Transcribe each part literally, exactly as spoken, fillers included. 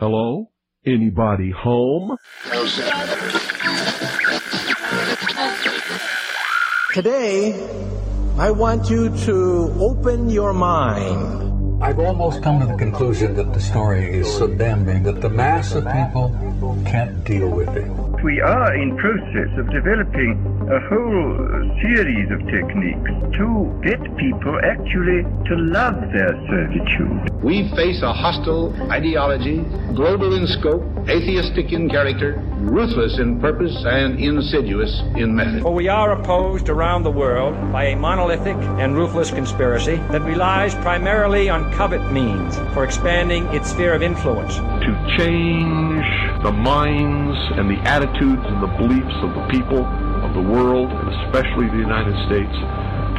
Hello? Anybody home? How's that? Today, I want you to open your mind. I've almost come to the conclusion that the story is so damning that the mass of people can't deal with it. We are in process of developing a whole series of techniques to get people actually to love their servitude. We face a hostile ideology, global in scope, atheistic in character, ruthless in purpose and insidious in method. For we are opposed around the world by a monolithic and ruthless conspiracy that relies primarily on covert means for expanding its sphere of influence. To change the minds and the attitudes and the beliefs of the people of the world, and especially the United States,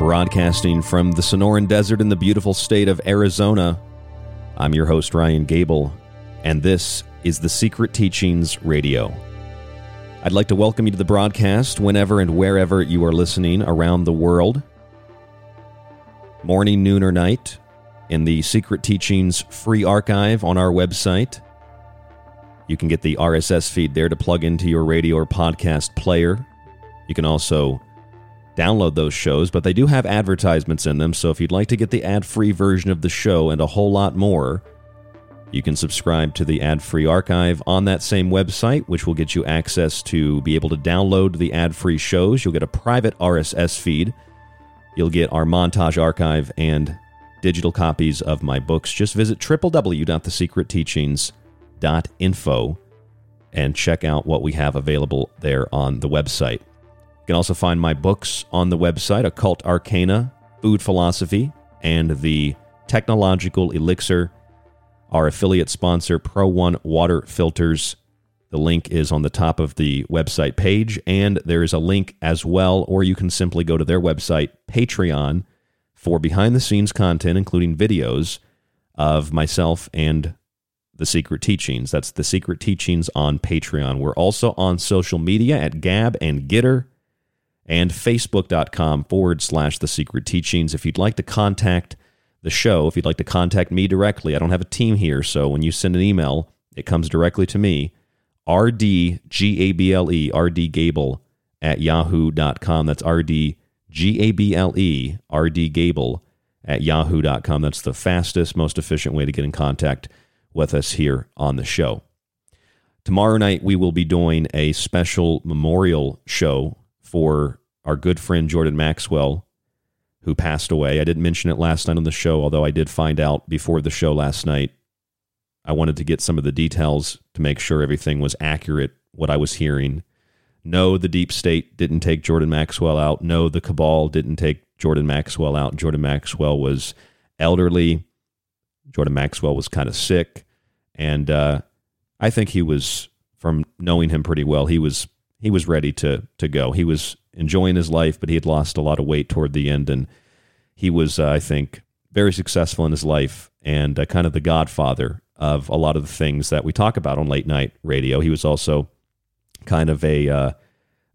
Broadcasting from the Sonoran Desert in the beautiful state of Arizona, I'm your host, Ryan Gable, and this is The Secret Teachings Radio. I'd like to welcome you to the broadcast whenever and wherever you are listening around the world. Morning, noon, or night, in the Secret Teachings free archive on our website. You can get the R S S feed there to plug into your radio or podcast player. You can also download those shows, but they do have advertisements in them, so if you'd like to get the ad-free version of the show and a whole lot more, You can subscribe to the ad-free archive on that same website, which will get you access to be able to download the ad-free shows. You'll get a private R S S feed. You'll get our montage archive and digital copies of my books. Just visit w w w dot the secret teachings dot info and check out what we have available there on the website. You can also find my books on the website, Occult Arcana, Food Philosophy, and The Technological Elixir. Our affiliate sponsor, Pro One Water Filters. The link is on the top of the website page, and there is a link as well, or you can simply go to their website, Patreon, for behind-the-scenes content, including videos of myself and The Secret Teachings. That's The Secret Teachings on Patreon. We're also on social media at Gab and Gitter and facebook.com forward slash The Secret Teachings. If you'd like to contact the show, if you'd like to contact me directly, I don't have a team here, so when you send an email, it comes directly to me, rdgable, rdgable at yahoo dot com. That's rdgable, rdgable at yahoo dot com. That's the fastest, most efficient way to get in contact with us here on the show. Tomorrow night, we will be doing a special memorial show for our good friend Jordan Maxwell, who passed away. I didn't mention it last night on the show, although I did find out before the show last night. I wanted to get some of the details to make sure everything was accurate, what I was hearing. No, the deep state didn't take Jordan Maxwell out. No, the cabal didn't take Jordan Maxwell out. Jordan Maxwell was elderly. Jordan Maxwell was kind of sick. And uh, I think he was, from knowing him pretty well, he was he was ready to to go. He was enjoying his life, but he had lost a lot of weight toward the end. And he was, uh, I think, very successful in his life and uh, kind of the godfather of a lot of the things that we talk about on late night radio. He was also kind of a, uh,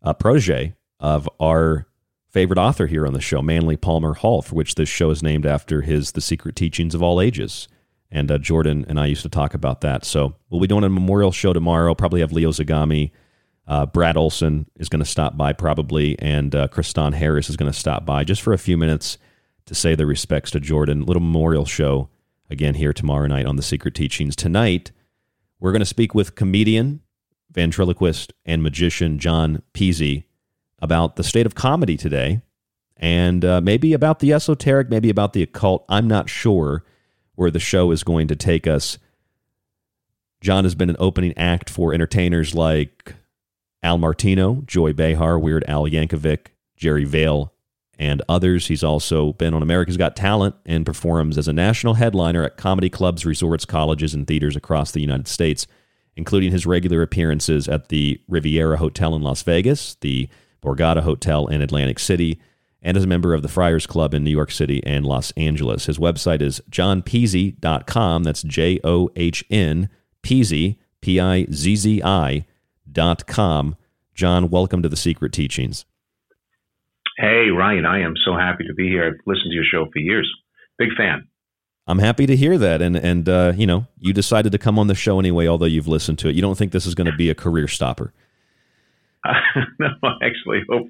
a protege of our favorite author here on the show, Manly Palmer Hall, for which this show is named after his The Secret Teachings of All Ages. And uh, Jordan and I used to talk about that. So we'll be doing a memorial show tomorrow. Probably have Leo Zagami. Uh, Brad Olson is going to stop by probably, and uh, Christon Harris is going to stop by just for a few minutes to say their respects to Jordan. Little memorial show again here tomorrow night on The Secret Teachings. Tonight, we're going to speak with comedian, ventriloquist, and magician John Pizzi about the state of comedy today, and uh, maybe about the esoteric, maybe about the occult. I'm not sure where the show is going to take us. John has been an opening act for entertainers like Al Martino, Joy Behar, Weird Al Yankovic, Jerry Vale, and others. He's also been on America's Got Talent and performs as a national headliner at comedy clubs, resorts, colleges, and theaters across the United States, including his regular appearances at the Riviera Hotel in Las Vegas, the Borgata Hotel in Atlantic City, and as a member of the Friars Club in New York City and Los Angeles. His website is john pizzi dot com. That's J O H N, Pizzi, P I Z Z I, Dot com. John, welcome to The Secret Teachings. Hey, Ryan, I am so happy to be here. I've listened to your show for years. Big fan. I'm happy to hear that. And, and uh, you know, you decided to come on the show anyway, although you've listened to it. You don't think this is going to be a career stopper? Uh, no, I actually hope.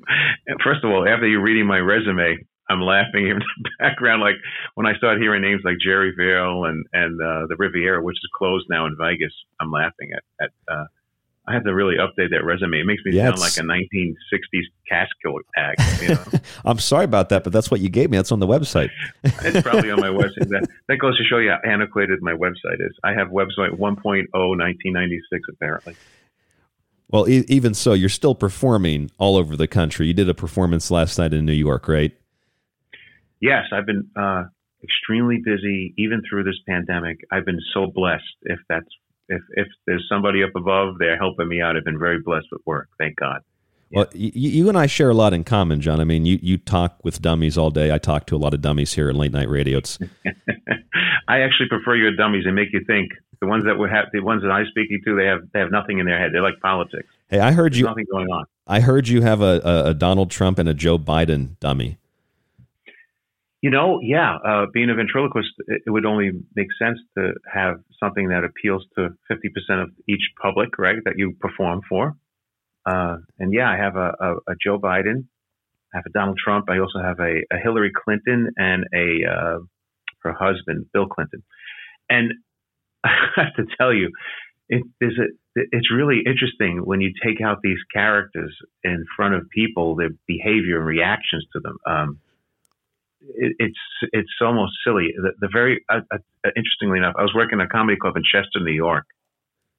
First of all, after you're reading my resume, I'm laughing in the background. Like when I start hearing names like Jerry Vale and, and uh, the Riviera, which is closed now in Vegas, I'm laughing at at. Uh, I have to really update that resume. It makes me yeah, sound like a nineteen sixties cash killer tag. You know? I'm sorry about that, but that's what you gave me. That's on the website. It's probably on my website. That, that goes to show you how antiquated my website is. I have website one point oh, nineteen ninety-six, apparently. Well, e- even so, you're still performing all over the country. You did a performance last night in New York, right? Yes, I've been uh, extremely busy, even through this pandemic. I've been so blessed, if that's If if there's somebody up above, they're helping me out. I've been very blessed with work. Thank God. Yeah. Well, you, you and I share a lot in common, John. I mean, you, you talk with dummies all day. I talk to a lot of dummies here at Late Night Radio. It's I actually prefer your dummies. They make you think. The ones that would have the ones that I'm speaking to, they have they have nothing in their head. They're like politics. Hey, I heard there's you. Nothing going on. I heard you have a, a, a Donald Trump and a Joe Biden dummy. You know, yeah, uh, being a ventriloquist, it, it would only make sense to have something that appeals to fifty percent of each public, right, that you perform for. Uh, and yeah, I have a, a, a Joe Biden, I have a Donald Trump, I also have a, a Hillary Clinton and a uh, her husband, Bill Clinton. And I have to tell you, it is a, it's really interesting when you take out these characters in front of people, their behavior and reactions to them. Um, it, it's it's almost silly. The, the very uh, uh, interestingly enough, I was working at a comedy club in Chester, New York,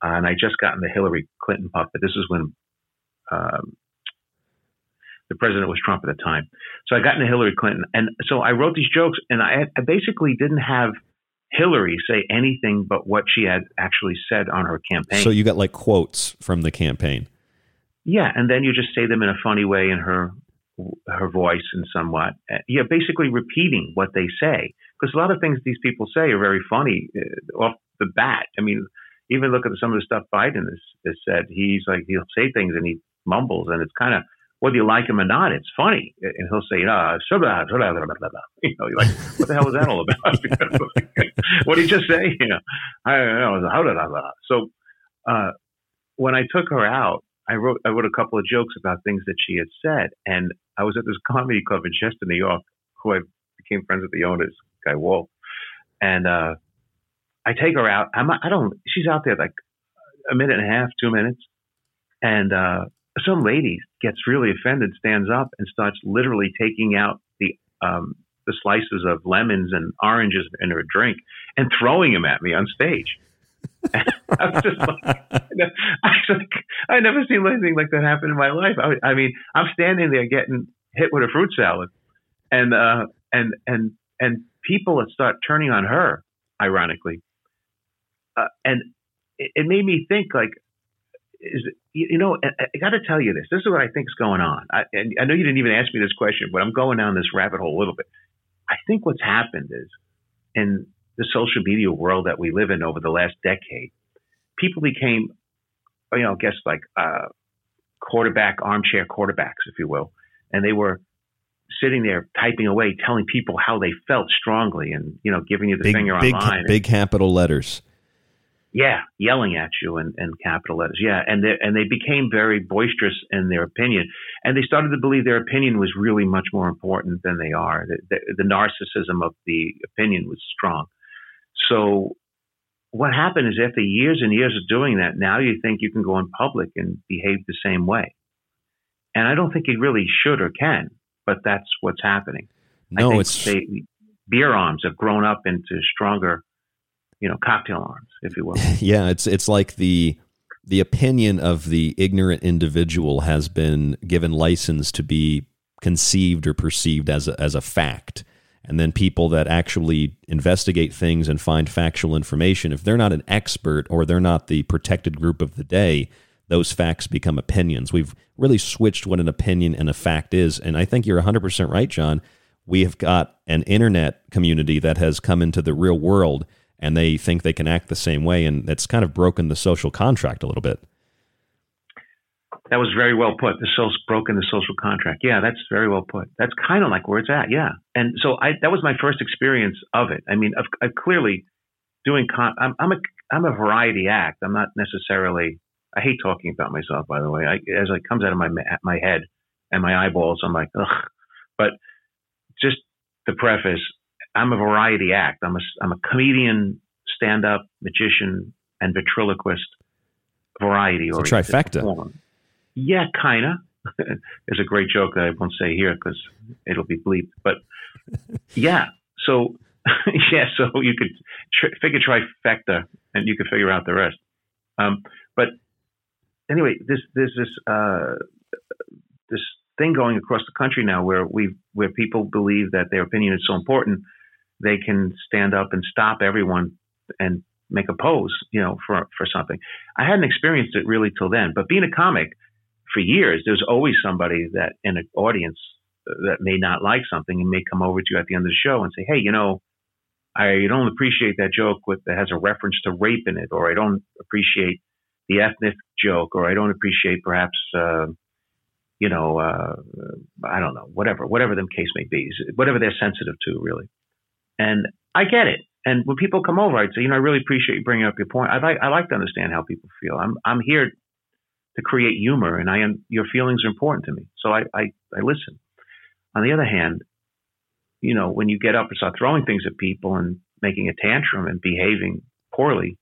uh, and I just gotten the Hillary Clinton puppet. This is when um, the president was Trump at the time. So I got into Hillary Clinton, and so I wrote these jokes, and I, I basically didn't have Hillary say anything but what she had actually said on her campaign. So you got like quotes from the campaign. Yeah, and then you just say them in a funny way in her her voice and somewhat. Yeah, basically repeating what they say, because a lot of things these people say are very funny off the bat. I mean, even look at some of the stuff Biden has, has said. He's like, he'll say things and he mumbles, and it's kind of, whether you like him or not, it's funny. And he'll say, ah, blah, blah, blah, blah, blah. You know, you're like, what the hell was that all about? What did he just say? You know, I don't know. So uh, when I took her out, I wrote I wrote a couple of jokes about things that she had said. And I was at this comedy club in Chester, New York, who I became friends with the owners, Guy Wolf. And uh, I take her out. I'm, I don't, she's out there like a minute and a half, two minutes. And uh, some lady gets really offended, stands up, and starts literally taking out the um, the slices of lemons and oranges in her drink and throwing them at me on stage. I was just like, I, was like, I never seen anything like that happen in my life. I, I mean, I'm standing there getting hit with a fruit salad, and uh, and and and people start turning on her, ironically, uh, and it, it made me think like, is you know, I, I got to tell you this. This is what I think is going on. I, and I know you didn't even ask me this question, but I'm going down this rabbit hole a little bit. I think what's happened is, in the social media world that we live in over the last decade, people became, you know, I guess like uh, quarterback, armchair quarterbacks, if you will. And they were sitting there typing away, telling people how they felt strongly and, you know, giving you the big, finger big, online. Big capital letters. Yeah, yelling at you in, in capital letters. Yeah, and they, and they became very boisterous in their opinion, and they started to believe their opinion was really much more important than they are. The, the, the narcissism of the opinion was strong. So what happened is after years and years of doing that, now you think you can go in public and behave the same way. And I don't think you really should or can, but that's what's happening. No, I think it's they, beer arms have grown up into stronger, you know, cocktail arms, if you will. Yeah, it's it's like the the opinion of the ignorant individual has been given license to be conceived or perceived as a, as a fact. And then people that actually investigate things and find factual information, if they're not an expert or they're not the protected group of the day, those facts become opinions. We've really switched what an opinion and a fact is. And I think you're one hundred percent right, John. We have got an internet community that has come into the real world, and they think they can act the same way, and that's kind of broken the social contract a little bit. That was very well put. The soul's broken the social contract. Yeah, that's very well put. That's kind of like where it's at. Yeah, and so I that was my first experience of it. I mean, I've, I've clearly doing con. I'm, I'm a I'm a variety act. I'm not necessarily. I hate talking about myself, by the way. I, as it comes out of my my head and my eyeballs, I'm like, ugh. But just the preface. I'm a variety act. I'm a, I'm a comedian, stand-up, magician, and ventriloquist, variety-oriented. It's a trifecta. Form. Yeah, kind of. There's a great joke that I won't say here because it'll be bleeped. But yeah, so yeah, so you could tr- figure trifecta, and you could figure out the rest. Um, but anyway, this there's this uh, this thing going across the country now where we where people believe that their opinion is so important. They can stand up and stop everyone and make a pose, you know, for, for something. I hadn't experienced it really till then, but being a comic for years, there's always somebody that in an audience that may not like something and may come over to you at the end of the show and say, hey, you know, I don't appreciate that joke with that has a reference to rape in it, or I don't appreciate the ethnic joke, or I don't appreciate perhaps, uh, you know, uh, I don't know, whatever, whatever them case may be, whatever they're sensitive to really. And I get it. And when people come over, I'd say, you know, I really appreciate you bringing up your point. I like I like to understand how people feel. I'm I'm here to create humor, and I am your feelings are important to me. So I, I, I listen. On the other hand, you know, when you get up and start throwing things at people and making a tantrum and behaving poorly,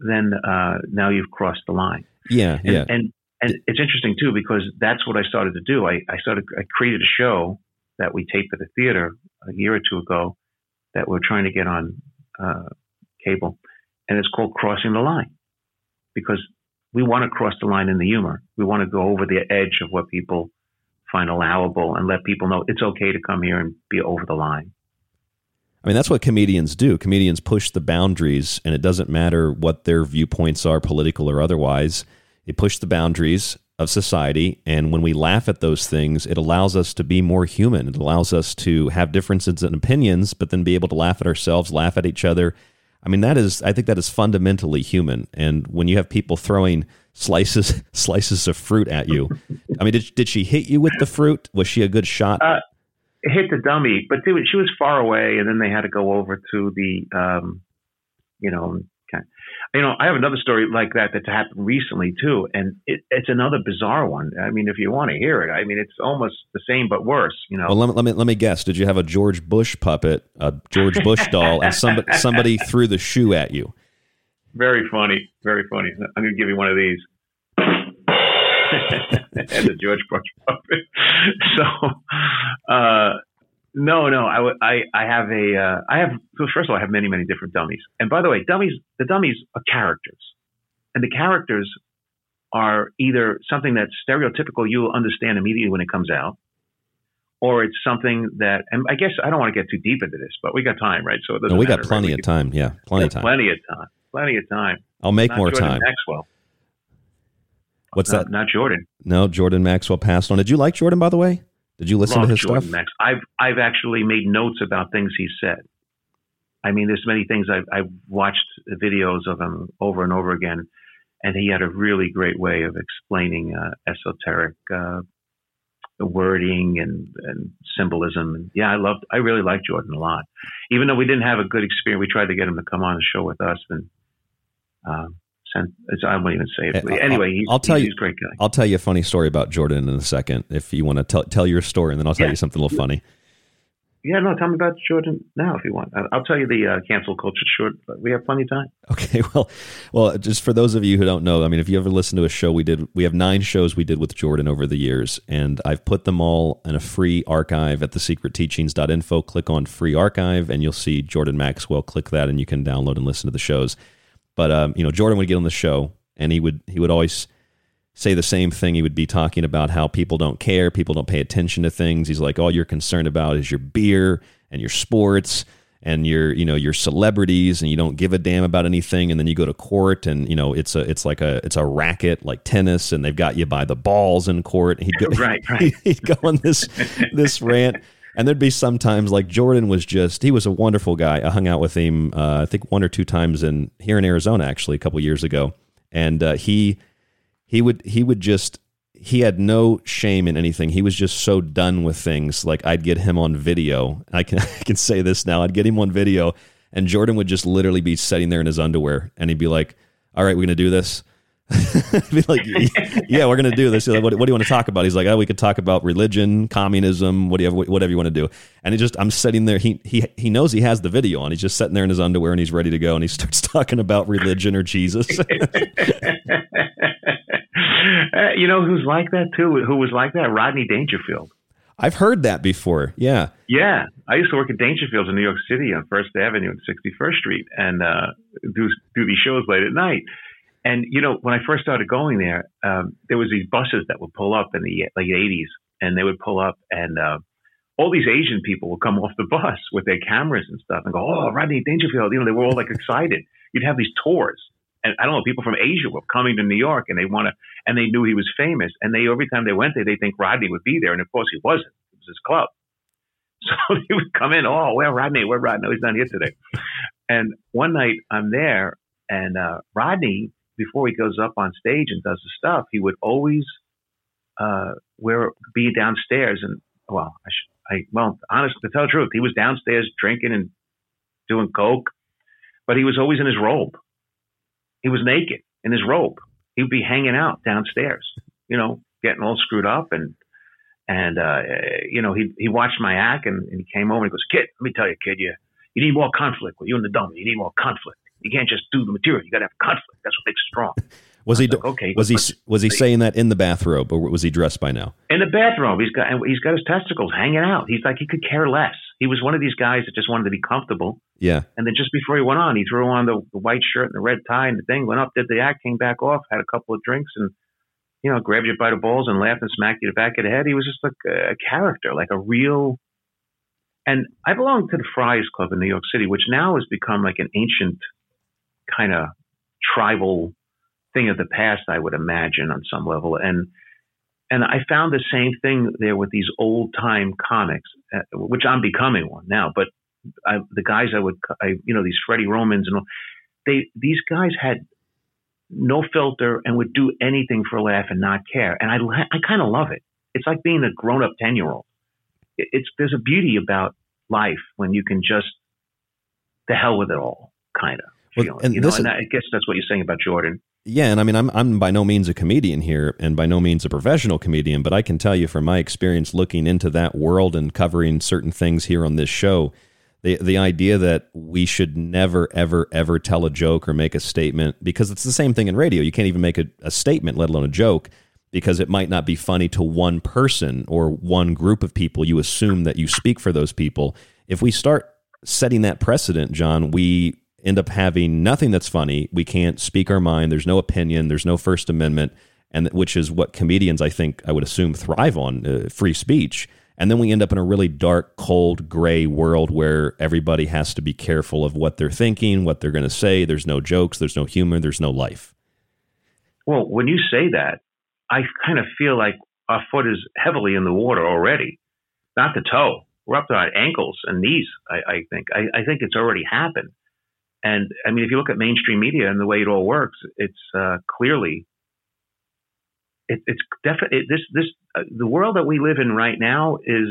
then uh, now you've crossed the line. Yeah, and, yeah. And and it's interesting too, because that's what I started to do. I, I started I created a show that we taped at a theater a year or two ago that we're trying to get on uh, cable, and it's called Crossing the Line, because we want to cross the line in the humor. We want to go over the edge of what people find allowable and let people know it's okay to come here and be over the line. I mean, that's what comedians do. Comedians push the boundaries, and it doesn't matter what their viewpoints are, political or otherwise. They push the boundaries of society, and when we laugh at those things, it allows us to be more human. It allows us to have differences in opinions, but then be able to laugh at ourselves, laugh at each other. I mean, that is, I think that is fundamentally human. And when you have people throwing slices slices of fruit at you, I mean, did, did she hit you with the fruit? Was she a good shot? Uh, hit the dummy, but dude, she was far away, and then they had to go over to the, um, you know, kind of, you know, I have another story like that that's happened recently too, and it, it's another bizarre one. I mean, if you want to hear it, I mean, it's almost the same but worse. You know, well, let me let me let me guess. Did you have a George Bush puppet, a George Bush doll, and somebody somebody threw the shoe at you? Very funny, very funny. I'm going to give you one of these. And the George Bush puppet. So, uh, no, no, I, w- I, I have a, uh, I have, so first of all, I have many, many different dummies. And by the way, dummies, the dummies are characters. And the characters are either something that's stereotypical, you'll understand immediately when it comes out, or it's something that, and I guess I don't want to get too deep into this, but we got time, right? So it doesn't no, we matter, got plenty right? of time. Yeah. Plenty of time. Plenty of time. Plenty of time. I'll make Not more Jordan time. Maxwell. What's not, that? Not Jordan. No, Jordan Maxwell passed on. Did you like Jordan, by the way? Did you listen Love to his Jordan stuff? Max. I've I've actually made notes about things he said. I mean, there's many things I've, I've watched videos of him over and over again, and he had a really great way of explaining uh, esoteric uh, wording and, and symbolism. And yeah, I loved. I really liked Jordan a lot, even though we didn't have a good experience. We tried to get him to come on the show with us, and. Uh, I won't even say it. But anyway, he's, I'll tell he's, you, he's a great guy. I'll tell you a funny story about Jordan in a second if you want to tell tell your story, and then I'll tell yeah. you something a little funny. Yeah, no, tell me about Jordan now if you want. I'll tell you the uh, cancel culture short, but we have plenty of time. Okay, well, well, just for those of you who don't know, I mean, if you ever listen to a show we did, we have nine shows we did with Jordan over the years, and I've put them all in a free archive at the secret teachings dot info. Click on free archive, and you'll see Jordan Maxwell. Click that, and you can download and listen to the shows. But, um, you know, Jordan would get on the show and he would he would always say the same thing. He would be talking about how people don't care. People don't pay attention to things. He's like, all you're concerned about is your beer and your sports and your, you know, your celebrities, and you don't give a damn about anything. And then you go to court and, you know, it's a it's like a it's a racket like tennis, and they've got you by the balls in court. And he'd go, right, right. He'd go on this this rant. And there'd be sometimes like Jordan was just, he was a wonderful guy. I hung out with him, uh, I think one or two times in here in Arizona, actually a couple of years ago. And uh, he, he would, he would just, he had no shame in anything. He was just so done with things. Like I'd get him on video. I can, I can say this now. I'd get him on video, and Jordan would just literally be sitting there in his underwear, and he'd be like, all right, we're going to do this. I'd be like, yeah, we're going to do this. Like, what, what do you want to talk about? He's like, oh, we could talk about religion, communism, whatever, whatever you want to do. And he just, I'm sitting there. He, he, he knows he has the video on. He's just sitting there in his underwear, and he's ready to go. And he starts talking about religion or Jesus. You know, who's like that too? Who was like that? Rodney Dangerfield. I've heard that before. Yeah. Yeah. I used to work at Dangerfields in New York City on First Avenue and sixty-first street, and uh, do, do these shows late at night. And, you know, when I first started going there, um, there was these buses that would pull up in the like eighties, and they would pull up, and uh, all these Asian people would come off the bus with their cameras and stuff and go, oh, Rodney Dangerfield. You know, they were all like excited. You'd have these tours. And I don't know, people from Asia were coming to New York, and they want to, and they knew he was famous. And they, every time they went there, they think Rodney would be there. And of course he wasn't. It was his club. So he would come in, oh, where Rodney? Where Rodney? No, he's not here today. And one night I'm there, and uh, Rodney, before he goes up on stage and does the stuff, he would always uh, wear be downstairs. And well, I, should, I well, honest to tell the truth, he was downstairs drinking and doing coke, but he was always in his robe. He was naked in his robe. He'd be hanging out downstairs, you know, getting all screwed up, and and uh, you know, he he watched my act, and, and he came over and he goes, "Kid, let me tell you, kid, you you need more conflict. Well, you and the dummy, you need more conflict." You can't just do the material. You got to have conflict. That's what makes it strong. Was he like, okay? Was he was he saying that in the bathrobe, or was he dressed by now? In the bathrobe, he's got he's got his testicles hanging out. He's like, he could care less. He was one of these guys that just wanted to be comfortable. Yeah. And then just before he went on, he threw on the, the white shirt and the red tie and the thing, went up, did the act, came back off, had a couple of drinks, and you know, grabbed you by the balls and laughed and smacked you in the back of the head. He was just like a, a character, like a real. And I belong to the Friars Club in New York City, which now has become like an ancient kind of tribal thing of the past, I would imagine, on some level. And and I found the same thing there with these old time comics, uh, which I'm becoming one now. But I, the guys I would, I, you know, these Freddie Romans and all, they these guys had no filter and would do anything for a laugh and not care. And I I kind of love it. It's like being a grown up ten year old. It's there's a beauty about life when you can just the hell with it all, kind of. Well, and you know, and that, I guess that's what you're saying about Jordan. Yeah, and I mean, I'm I'm by no means a comedian here, and by no means a professional comedian, but I can tell you from my experience looking into that world and covering certain things here on this show, the the idea that we should never, ever, ever tell a joke or make a statement, because it's the same thing in radio. You can't even make a, a statement, let alone a joke, because it might not be funny to one person or one group of people. You assume that you speak for those people. If we start setting that precedent, John, we end up having nothing that's funny. We can't speak our mind. There's no opinion. There's no First Amendment, and which is what comedians, I think, I would assume, thrive on, uh, free speech. And then we end up in a really dark, cold, gray world where everybody has to be careful of what they're thinking, what they're going to say. There's no jokes. There's no humor. There's no life. Well, when you say that, I kind of feel like our foot is heavily in the water already, not the toe. We're up to our ankles and knees, I, I think. I, I think it's already happened. And I mean, if you look at mainstream media and the way it all works, it's uh, clearly, it, it's definitely it, this this uh, the world that we live in right now is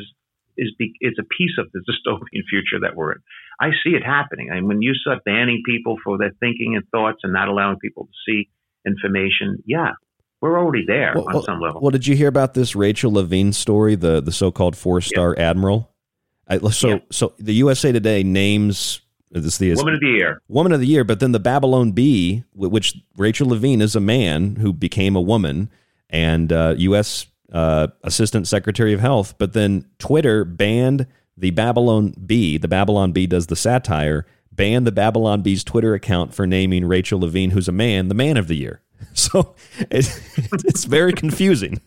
is be, it's a piece of the dystopian future that we're in. I see it happening. I mean, when you start banning people for their thinking and thoughts and not allowing people to see information, yeah, we're already there well, on well, some level. Well, did you hear about this Rachel Levine story, the the so-called four-star yeah. admiral? I, so yeah. so the U S A Today names. This is Woman of the Year. Woman of the Year. But then the Babylon Bee, which Rachel Levine is a man who became a woman, and uh, U S uh, Assistant Secretary of Health. But then Twitter banned the Babylon Bee. The Babylon Bee does the satire. Banned the Babylon Bee's Twitter account for naming Rachel Levine, who's a man, the Man of the Year. So it's, it's very confusing.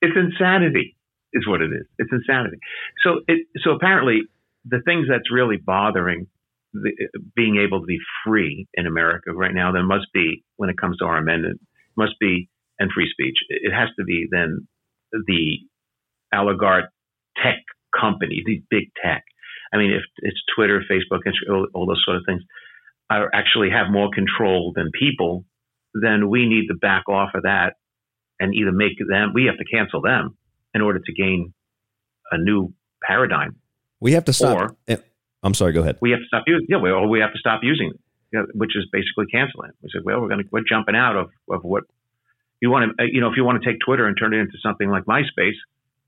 It's insanity is what it is. It's insanity. So it so apparently... the things that's really bothering the, being able to be free in America right now, there must be, when it comes to our amendment, must be, and free speech, it has to be then the oligarch tech company, the big tech. I mean, if it's Twitter, Facebook, Instagram, all those sort of things are actually have more control than people, then we need to back off of that and either make them, we have to cancel them in order to gain a new paradigm. We have to stop. Or, I'm sorry. Go ahead. We have to stop using. Yeah, we, or we have to stop using it, you know, which is basically canceling. We said, well, we're going to we're jumping out of, of what you want to. You know, if you want to take Twitter and turn it into something like MySpace,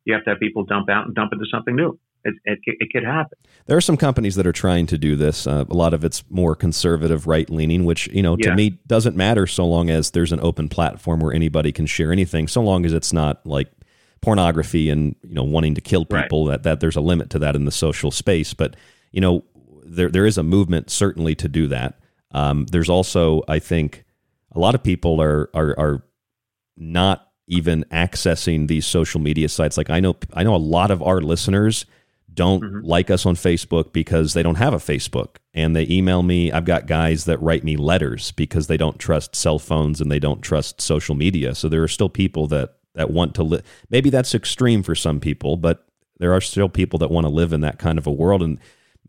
you have to have people dump out and dump into something new. It it, it could happen. There are some companies that are trying to do this. Uh, a lot of it's more conservative, right leaning, which you know to yeah. me doesn't matter so long as there's an open platform where anybody can share anything. So long as it's not like pornography and, you know, wanting to kill people, right. that, that there's a limit to that in the social space. But, you know, there there is a movement certainly to do that. Um, there's also, I think, a lot of people are, are are not even accessing these social media sites. Like I know I know a lot of our listeners don't mm-hmm. like us on Facebook because they don't have a Facebook, and they email me. I've got guys that write me letters because they don't trust cell phones and they don't trust social media. So there are still people that that want to live. Maybe that's extreme for some people, but there are still people that want to live in that kind of a world. And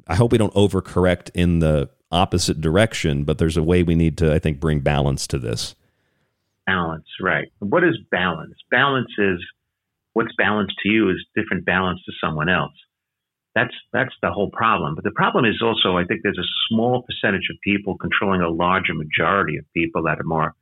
I hope we don't overcorrect in the opposite direction, but there's a way we need to, I think, bring balance to this. Balance, right. What is balance? Balance is what's balance to you is different balance to someone else. That's, that's the whole problem. But the problem is also, I think there's a small percentage of people controlling a larger majority of people that are more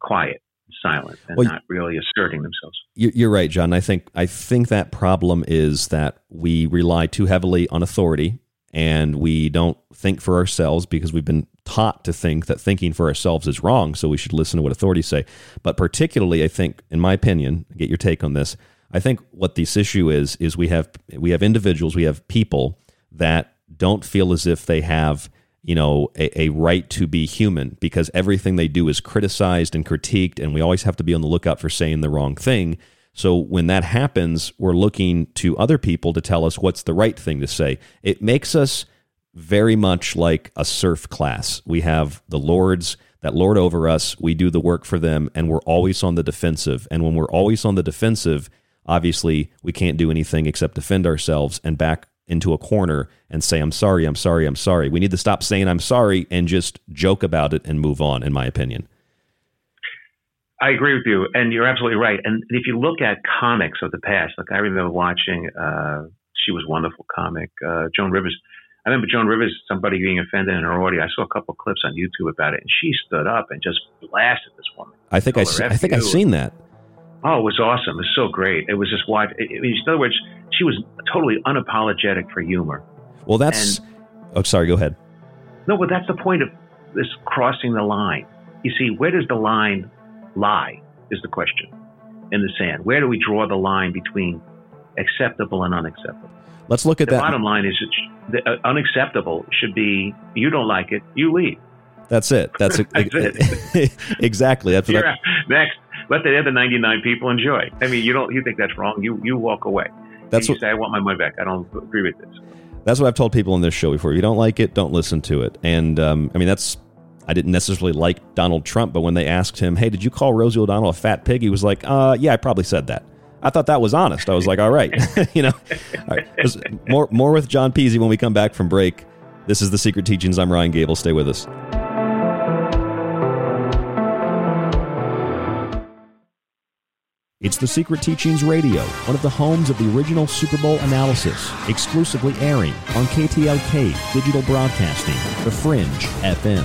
quiet. Silent and well, not really asserting themselves. You're right, John. I think I think that problem is that we rely too heavily on authority and we don't think for ourselves because we've been taught to think that thinking for ourselves is wrong, so we should listen to what authorities say. But particularly, I think, in my opinion, get your take on this, I think what this issue is, is we have we have individuals, we have people that don't feel as if they have, you know, a, a right to be human, because everything they do is criticized and critiqued, and we always have to be on the lookout for saying the wrong thing. So when that happens, we're looking to other people to tell us what's the right thing to say. It makes us very much like a serf class. We have the lords that lord over us. We do the work for them, and we're always on the defensive. And when we're always on the defensive, obviously we can't do anything except defend ourselves and back into a corner and say, I'm sorry, I'm sorry, I'm sorry. We need to stop saying I'm sorry and just joke about it and move on, in my opinion. I agree with you, and you're absolutely right. And if you look at comics of the past, like I remember watching, uh, she was a wonderful comic, uh, Joan Rivers. I remember Joan Rivers, somebody being offended in her audio. I saw a couple of clips on YouTube about it, and she stood up and just blasted this woman. I think I, I think I've seen that. Oh, it was awesome. It was so great. It was just wide. It, it, in other words, she was totally unapologetic for humor. Well, that's. And, oh, sorry. Go ahead. No, but that's the point of this crossing the line. You see, where does the line lie is the question in the sand. Where do we draw the line between acceptable and unacceptable? Let's look at the that. The bottom line is the uh, unacceptable should be you don't like it, you leave. That's it. That's, a, that's it. Exactly. That's what I, next. Let the other ninety-nine people enjoy. I mean, you don't. You think that's wrong? You you walk away. That's and you what, say. I want my money back. I don't agree with this. That's what I've told people on this show before. If you don't like it, don't listen to it. And um, I mean, that's. I didn't necessarily like Donald Trump, but when they asked him, "Hey, did you call Rosie O'Donnell a fat pig?" He was like, "Uh, yeah, I probably said that." I thought that was honest. I was like, "All right, you know." All right. More more with John Pizzi when we come back from break. This is The Secret Teachings. I'm Ryan Gable. Stay with us. It's The Secret Teachings Radio, one of the homes of the original Super Bowl analysis, exclusively airing on K T L K Digital Broadcasting, The Fringe F M.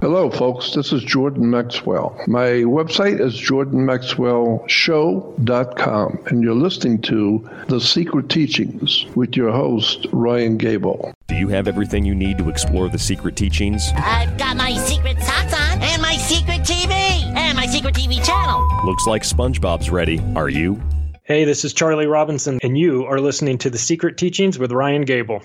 Hello, folks. This is Jordan Maxwell. My website is jordan maxwell show dot com, and you're listening to The Secret Teachings with your host, Ryan Gable. Do you have everything you need to explore The Secret Teachings? I've got my secret socks on, and my secret T V, and my secret T V channel. Looks like SpongeBob's ready. Are you? Hey, this is Charlie Robinson, and you are listening to The Secret Teachings with Ryan Gable.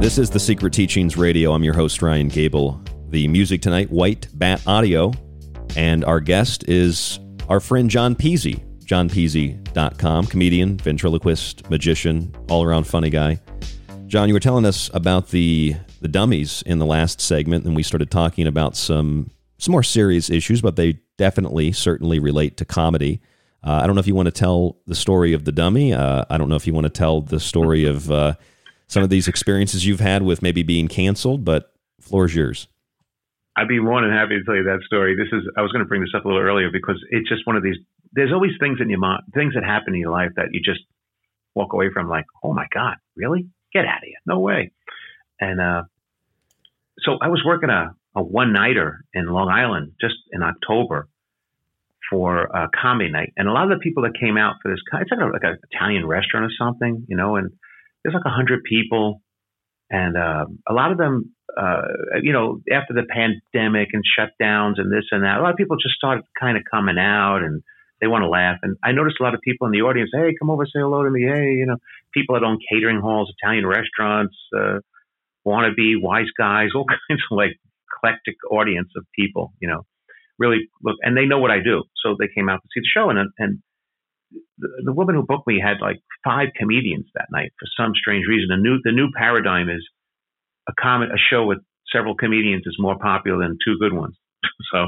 This is The Secret Teachings Radio. I'm your host, Ryan Gable. The music tonight, White Bat Audio. And our guest is our friend John Pizzi, john pizzi dot com, comedian, ventriloquist, magician, all-around funny guy. John, you were telling us about the the dummies in the last segment, and we started talking about some, some more serious issues, but they definitely, certainly relate to comedy. Uh, I don't know if you want to tell the story of the dummy. Uh, I don't know if you want to tell the story of... Uh, Some of these experiences you've had with maybe being canceled, but floor is yours. I'd be more than happy to tell you that story. This is, I was going to bring this up a little earlier because it's just one of these, there's always things in your mind, things that happen in your life that you just walk away from like, oh my God, really? Get out of here. No way. And uh, so I was working a, a one-nighter in Long Island just in October for a comedy night. And a lot of the people that came out for this, it's like, a, like an Italian restaurant or something, you know, and there's like a hundred people, and uh, a lot of them, uh, you know, after the pandemic and shutdowns and this and that, a lot of people just started kind of coming out and they want to laugh. And I noticed a lot of people in the audience, hey, come over, say hello to me. Hey, you know, people that own catering halls, Italian restaurants, uh, wannabe wise guys, all kinds of like eclectic audience of people, you know, really look, and they know what I do. So they came out to see the show, and, and, The, the woman who booked me had like five comedians that night for some strange reason. The new the new paradigm is a comment, a show with several comedians is more popular than two good ones. so,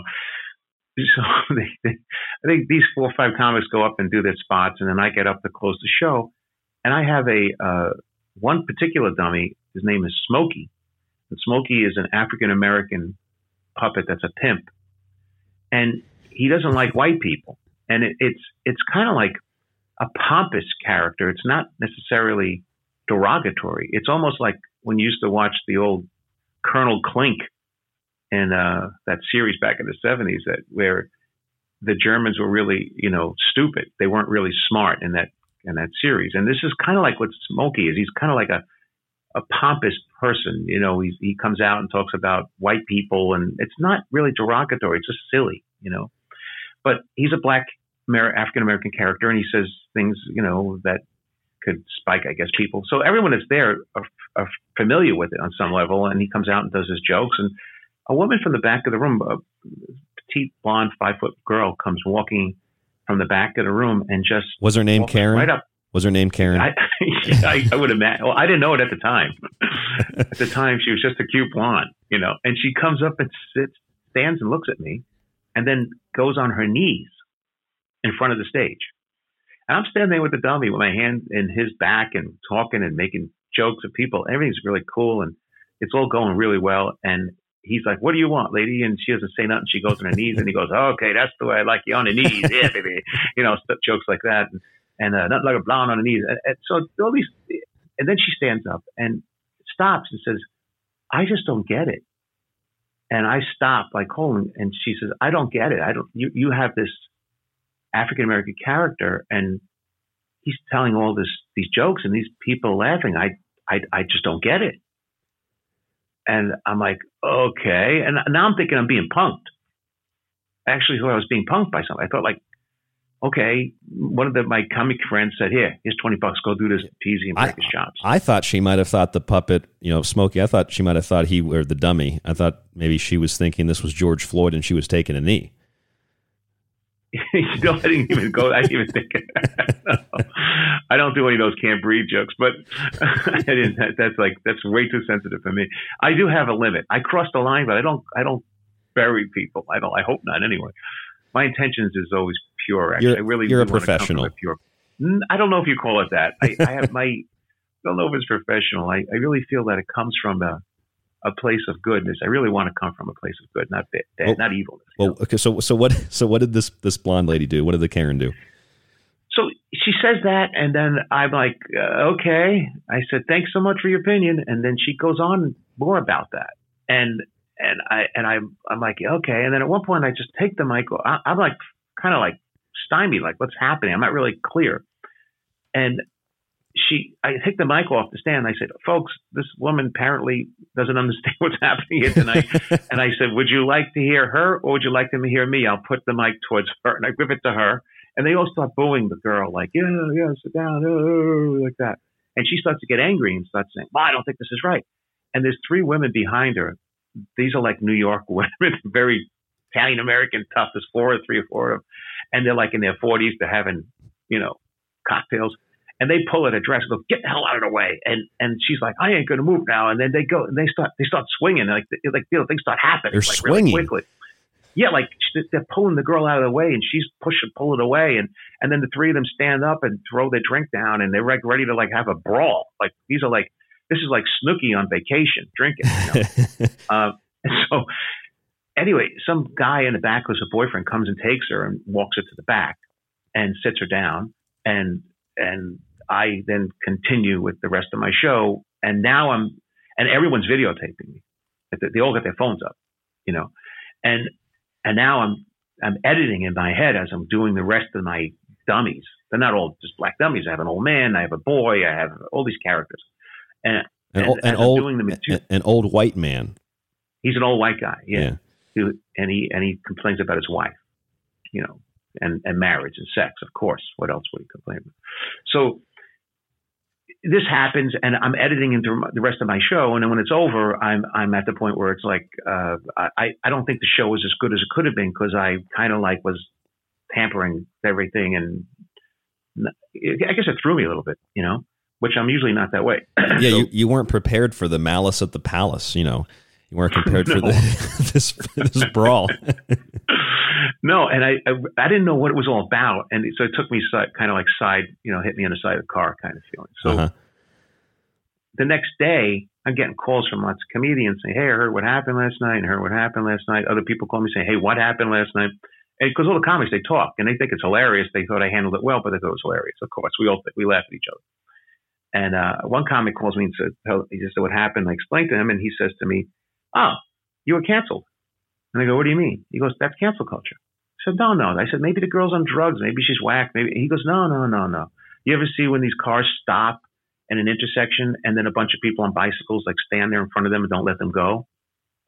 so they, they, I think these four or five comics go up and do their spots, and then I get up to close the show. And I have a uh, one particular dummy. His name is Smokey, and Smokey is an African American puppet that's a pimp, and he doesn't like white people. And it, it's it's kind of like a pompous character. It's not necessarily derogatory. It's almost like when you used to watch the old Colonel Klink in uh, that series back in the seventies, that where the Germans were really, you know, stupid. They weren't really smart in that in that series. And this is kind of like what Smokey is. He's kind of like a a pompous person. You know, he he comes out and talks about white people, and it's not really derogatory. It's just silly, you know. But he's a black Amer- African-American character, and he says things, you know, that could spike, I guess, people. So everyone that's there are, are familiar with it on some level, and he comes out and does his jokes. And a woman from the back of the room, a petite, blonde, five-foot girl, comes walking from the back of the room and just... Was her name Karen? Right up. Was her name Karen? I, I, I would imagine. Well, I didn't know it at the time. At the time, she was just a cute blonde, you know. And she comes up and sits, stands and looks at me, and then goes on her knees in front of the stage. And I'm standing there with the dummy with my hand in his back and talking and making jokes at people. Everything's really cool, and it's all going really well. And he's like, what do you want, lady? And she doesn't say nothing. She goes on her knees, and he goes, okay, that's the way I like you, on the knees. Yeah, baby. You know, stuff, jokes like that. And, and uh, not like a blonde on the knees. And, and so all these, and then she stands up and stops and says, I just don't get it. And I stopped like, oh, and she says, I don't get it. I don't, you, you have this African-American character, and he's telling all this, these jokes, and these people laughing. I, I, I just don't get it. And I'm like, okay. And now I'm thinking I'm being punked. Actually, who I was being punked by something. I thought like, okay, one of the, my comic friends said, here, here's twenty bucks. Go do this Pizzi and practice jobs. I thought she might have thought the puppet, you know, Smokey, I thought she might have thought he were the dummy. I thought maybe she was thinking this was George Floyd and she was taking a knee. No, I didn't even go. I didn't even think of that. No. I don't do any of those can't breathe jokes, but I didn't, that, that's like, that's way too sensitive for me. I do have a limit. I cross the line, but I don't, I don't bury people. I don't, I hope not anyway. My intentions is always pure. Actually, you're, I really you're a professional. A pure. I don't know if you call it that. I, I have my. I don't know if it's professional. I, I really feel that it comes from a, a place of goodness. I really want to come from a place of good, not bad, well, not evilness. Well, know? Okay. So, so what? So what did this this blonde lady do? What did the Karen do? So she says that, and then I'm like, uh, okay. I said, thanks so much for your opinion. And then she goes on more about that. And and I and I'm I'm like, okay. And then at one point, I just take the mic. I, I'm like, kind of like stymied, like what's happening? I'm not really clear. And she, I take the mic off the stand. And I said, folks, this woman apparently doesn't understand what's happening here tonight. And I said, would you like to hear her, or would you like to hear me? I'll put the mic towards her, and I give it to her. And they all start booing the girl, like, yeah, yeah, sit down, oh, like that. And she starts to get angry and starts saying, well, I don't think this is right. And there's three women behind her. These are like New York women, very Italian-American, tough. There's four or three or four of them. And they're like in their forties. They're having, you know, cocktails. And they pull at her dress and go, get the hell out of the way. And and she's like, I ain't going to move now. And then they go and they start they start swinging. Like, like you know, things start happening. They're like, swinging. Really quickly. Yeah, like they're pulling the girl out of the way, and she's pushing, pulling away, and and then the three of them stand up and throw their drink down, and they're like ready to like have a brawl. Like these are like this is like Snooki on vacation drinking. You know? uh, so anyway, some guy in the back who's a boyfriend comes and takes her and walks her to the back and sits her down, and and I then continue with the rest of my show, and now I'm and everyone's videotaping me. They all got their phones up, you know, and. And now I'm I'm editing in my head as I'm doing the rest of my dummies. They're not all just black dummies. I have an old man. I have a boy. I have all these characters. And, an, and an, old, doing them two, an old white man. He's an old white guy. Yeah. yeah. And he and he complains about his wife, you know, and, and marriage and sex, of course. What else would he complain about? So this happens, and I'm editing into the rest of my show, and then when it's over, I'm I'm at the point where it's like uh, I I don't think the show was as good as it could have been because I kind of like was tampering everything, and I guess it threw me a little bit, you know, which I'm usually not that way. Yeah, so, you, you weren't prepared for the malice at the palace, you know, you weren't prepared no. for the, this this brawl. No, and I, I I didn't know what it was all about, and so it took me side, kind of like side, you know, hit me on the side of the car kind of feeling. So uh-huh. The next day, I'm getting calls from lots of comedians saying, "Hey, I heard what happened last night, and heard what happened last night." Other people call me saying, "Hey, what happened last night?" Because all the comics, they talk and they think it's hilarious. They thought I handled it well, but they thought it was hilarious. Of course, we all we laugh at each other. And uh, one comic calls me and said, "He just said what happened." I explained to him, and he says to me, "Oh, you were canceled." And I go, "What do you mean?" He goes, "That's cancel culture." I said, "No, no." I said, "Maybe the girl's on drugs. Maybe she's whacked. Maybe." He goes, "No, no, no, no. You ever see when these cars stop at an intersection and then a bunch of people on bicycles like stand there in front of them and don't let them go?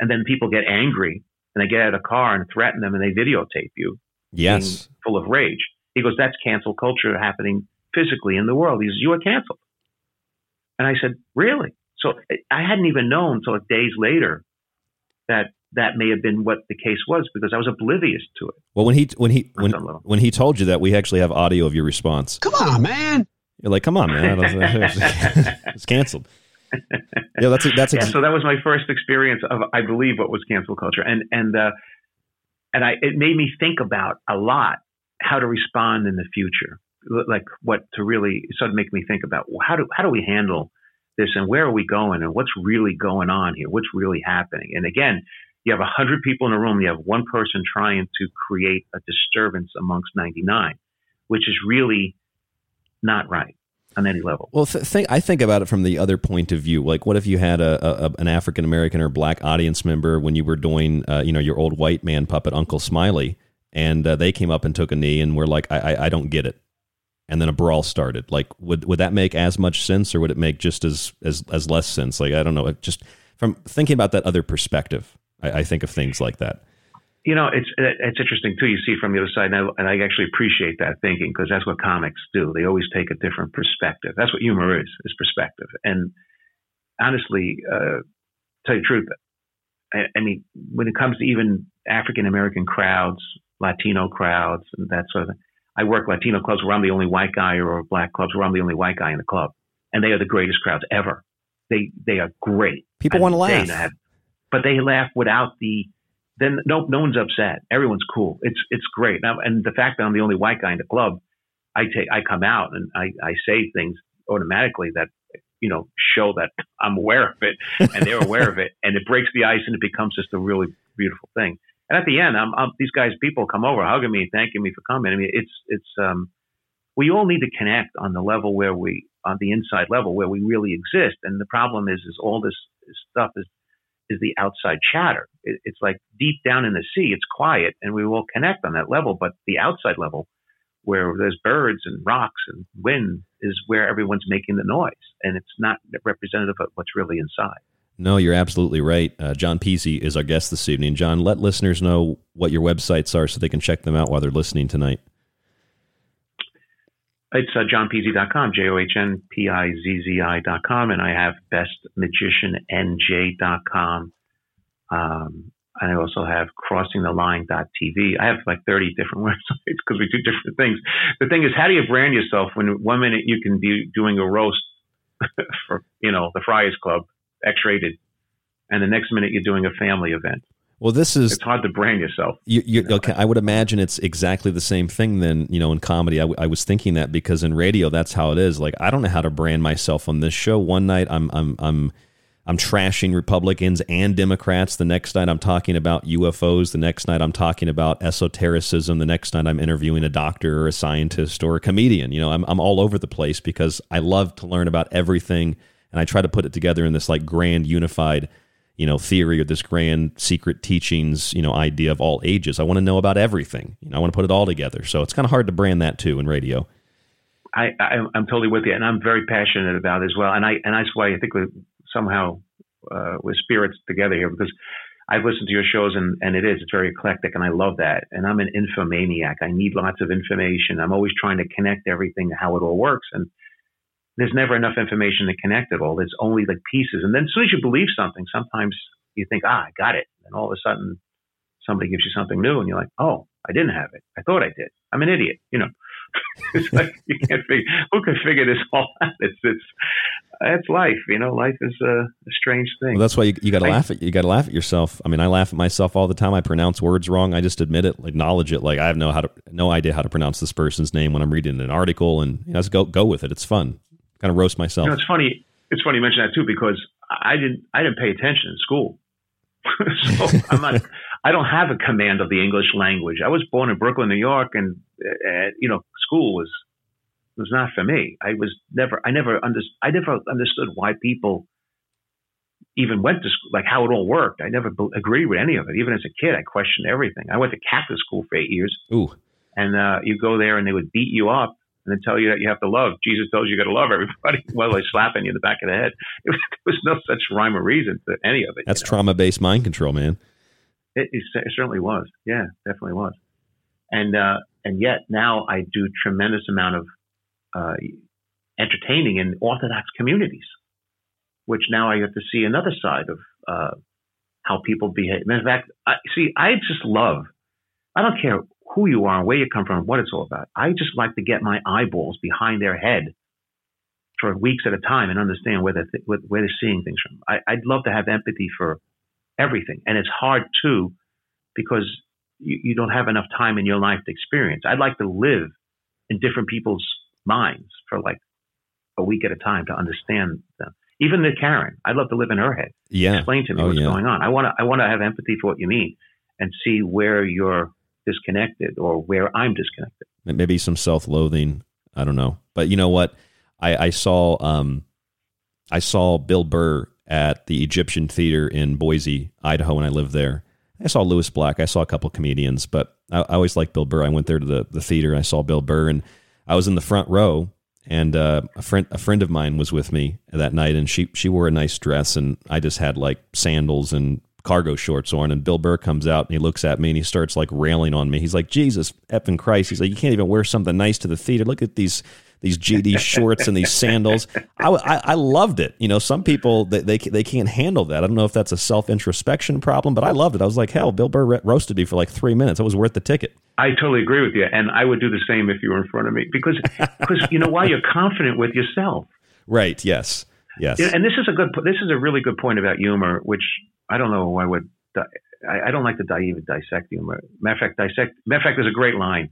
And then people get angry and they get out of the car and threaten them and they videotape you." Yes. Full of rage. He goes, "That's cancel culture happening physically in the world." He goes, "You are canceled." And I said, "Really?" So I hadn't even known until days later that that may have been what the case was because I was oblivious to it. Well, when he when he when, when he told you that, we actually have audio of your response. Come on, man! You're like, "Come on, man!" It's canceled. Yeah, that's that's. Ex- yeah, so that was my first experience of, I believe, what was cancel culture, and and uh, and I it made me think about a lot how to respond in the future, like what to really sort of make me think about well, how do how do we handle this and where are we going and what's really going on here, what's really happening, and again. You have one hundred people in a room. You have one person trying to create a disturbance amongst ninety-nine, which is really not right on any level. Well, th- think, I think about it from the other point of view. Like, what if you had a, a an African American or black audience member when you were doing, uh, you know, your old white man puppet, Uncle Smiley, and uh, they came up and took a knee and were like, I, I, I don't get it. And then a brawl started. Like, would would that make as much sense or would it make just as as, as less sense? Like, I don't know. It just from thinking about that other perspective. I think of things like that. You know, it's it's interesting, too. You see from the other side, and I, and I actually appreciate that thinking because that's what comics do. They always take a different perspective. That's what humor is, is perspective. And honestly, uh, tell you the truth, I, I mean, when it comes to even African-American crowds, Latino crowds, and that sort of thing, I work Latino clubs where I'm the only white guy or black clubs where I'm the only white guy in the club. And they are the greatest crowds ever. They they are great. People want to laugh. Have, But they laugh without the, then no, no one's upset. Everyone's cool. It's it's great. And, and the fact that I'm the only white guy in the club, I take I come out and I, I say things automatically that, you know, show that I'm aware of it and they're aware of it. And it breaks the ice and it becomes just a really beautiful thing. And at the end, I'm, I'm, these guys, people come over hugging me, thanking me for coming. I mean, it's, it's um, we all need to connect on the level where we, on the inside level where we really exist. And the problem is, is all this stuff is, is the outside chatter. It, it's like deep down in the sea, it's quiet and we will connect on that level. But the outside level where there's birds and rocks and wind is where everyone's making the noise. And it's not representative of what's really inside. No, you're absolutely right. Uh, John Pizzi is our guest this evening. John, let listeners know what your websites are so they can check them out while they're listening tonight. It's uh, john pizzi dot com, J O H N P I Z Z I dot com, and I have best magician N J dot com. Um, and I also have crossing the line dot t v. I have like thirty different websites because we do different things. The thing is, how do you brand yourself when one minute you can be doing a roast for, you know, the Friars Club, X-rated, and the next minute you're doing a family event? Well, this is... It's hard to brand yourself. You, you, you know? Okay, I would imagine it's exactly the same thing then, you know, in comedy. I, w- I was thinking that because in radio, that's how it is. Like, I don't know how to brand myself on this show. One night, I'm I'm I'm I'm trashing Republicans and Democrats. The next night, I'm talking about U F Os. The next night, I'm talking about esotericism. The next night, I'm interviewing a doctor or a scientist or a comedian. You know, I'm I'm all over the place because I love to learn about everything, and I try to put it together in this, like, grand, unified, you know, theory or this grand secret teachings, you know, idea of all ages. I want to know about everything. You know, I want to put it all together. So it's kind of hard to brand that too in radio. I, I I'm totally with you, and I'm very passionate about it as well. And I and that's why I think we're somehow uh, we're spirits together here, because I've listened to your shows and and it is it's very eclectic, and I love that. And I'm an infomaniac. I need lots of information. I'm always trying to connect everything to how it all works, and there's never enough information to connect it all. There's only like pieces. And then as soon as you believe something, sometimes you think, ah, I got it. And all of a sudden somebody gives you something new and you're like, oh, I didn't have it. I thought I did. I'm an idiot. You know, it's like, you can't figure, who can figure this all out? It's, it's, it's life. You know, life is a, a strange thing. Well, that's why you, you got to laugh at, you got to laugh at yourself. I mean, I laugh at myself all the time. I pronounce words wrong. I just admit it, acknowledge it. Like I have no, how to, no idea how to pronounce this person's name when I'm reading an article, and you know, just go, go with it. It's fun. Kind of roast myself. You know, it's funny. It's funny you mention that too, because I didn't. I didn't pay attention in school, so I'm not. I don't have a command of the English language. I was born in Brooklyn, New York, and uh, you know, school was was not for me. I was never. I never under, I never understood why people even went to school, like how it all worked. I never be- agreed with any of it. Even as a kid, I questioned everything. I went to Catholic school for eight years, ooh, and uh, you go there and they would beat you up and then tell you that you have to love. Jesus tells you you got to love everybody while they're slapping you in the back of the head. There was no such rhyme or reason to any of it. That's you know? trauma-based mind control, man. It, it certainly was. Yeah, definitely was. And uh, and yet now I do tremendous amount of uh, entertaining in Orthodox communities, which now I get to see another side of uh, how people behave. And in fact, I, see, I just love, I don't care who you are, where you come from, what it's all about. I just like to get my eyeballs behind their head for weeks at a time and understand where they're, th- where they're seeing things from. I, I'd love to have empathy for everything. And it's hard too, because you, you don't have enough time in your life to experience. I'd like to live in different people's minds for like a week at a time to understand them. Even the Karen, I'd love to live in her head. Yeah. Explain to me oh, what's yeah. going on. I want to, I want to have empathy for what you mean and see where you're disconnected or where I'm disconnected. Maybe some self-loathing. I don't know. But you know what? I, I saw um, I saw Bill Burr at the Egyptian Theater in Boise, Idaho, when I lived there. I saw Lewis Black. I saw a couple comedians, but I, I always liked Bill Burr. I went there to the, the theater and I saw Bill Burr, and I was in the front row, and uh, a friend a friend of mine was with me that night, and she she wore a nice dress, and I just had like sandals and cargo shorts on, and Bill Burr comes out and he looks at me and he starts like railing on me. He's like, Jesus effing Christ. He's like, you can't even wear something nice to the theater. Look at these, these G D shorts and these sandals. I, I, I loved it. You know, some people they, they, they can't handle that. I don't know if that's a self-introspection problem, but I loved it. I was like, hell, Bill Burr roasted me for like three minutes. It was worth the ticket. I totally agree with you. And I would do the same if you were in front of me, because, because you know why? You're confident with yourself. Right. Yes. Yes. And this is a good, this is a really good point about humor, which I don't know why I would. I, I don't like to di- even dissect humor. Matter of fact, dissect. Matter of fact, there's a great line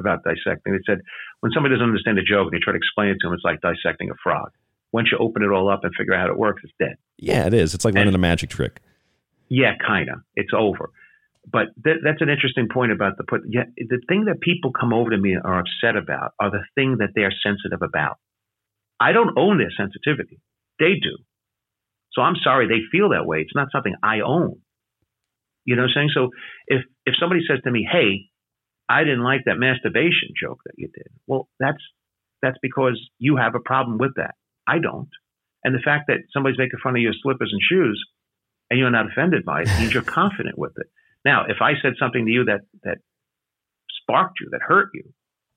about dissecting. It said, when somebody doesn't understand a joke and you try to explain it to them, it's like dissecting a frog. Once you open it all up and figure out how it works, it's dead. Yeah, it is. It's like and, running a magic trick. Yeah, kind of. It's over. But th- that's an interesting point about the put. Yeah, the thing that people come over to me and are upset about are the thing that they are sensitive about. I don't own their sensitivity. They do. So I'm sorry they feel that way. It's not something I own. You know what I'm saying? So if, if somebody says to me, hey, I didn't like that masturbation joke that you did. Well, that's that's because you have a problem with that. I don't. And the fact that somebody's making fun of your slippers and shoes and you're not offended by it means you're confident with it. Now, if I said something to you that, that sparked you, that hurt you,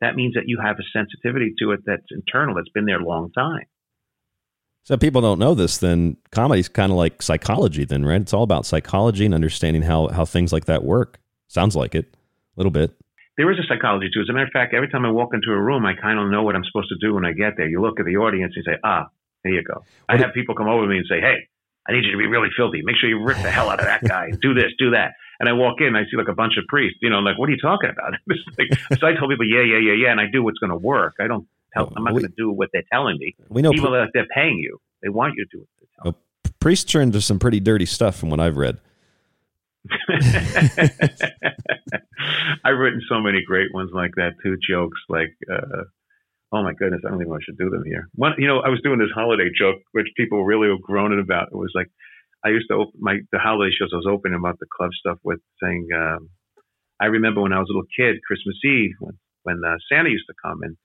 that means that you have a sensitivity to it that's internal, that's been there a long time. So people don't know this, then comedy's kind of like psychology then, right? It's all about psychology and understanding how, how things like that work. Sounds like it, a little bit. There is a psychology to it. As a matter of fact, every time I walk into a room, I kind of know what I'm supposed to do when I get there. You look at the audience and say, ah, there you go. I have people come over to me and say, hey, I need you to be really filthy. Make sure you rip the hell out of that guy. Do this, do that. And I walk in, I see like a bunch of priests, you know, like, what are you talking about? Like, so I tell people, yeah, yeah, yeah, yeah. And I do what's going to work. I don't tell, I'm not going to do what they're telling me. We know people that they're paying you. They want you to do what they're telling you. Priests are into some pretty dirty stuff from what I've read. I've written so many great ones like that too. Jokes like, uh, oh my goodness, I don't even know if I should do them here. One, you know, I was doing this holiday joke, which people really were groaning about. It was like, I used to open my, the holiday shows I was opening about the club stuff with saying, um, I remember when I was a little kid, Christmas Eve, when, when uh, Santa used to come and,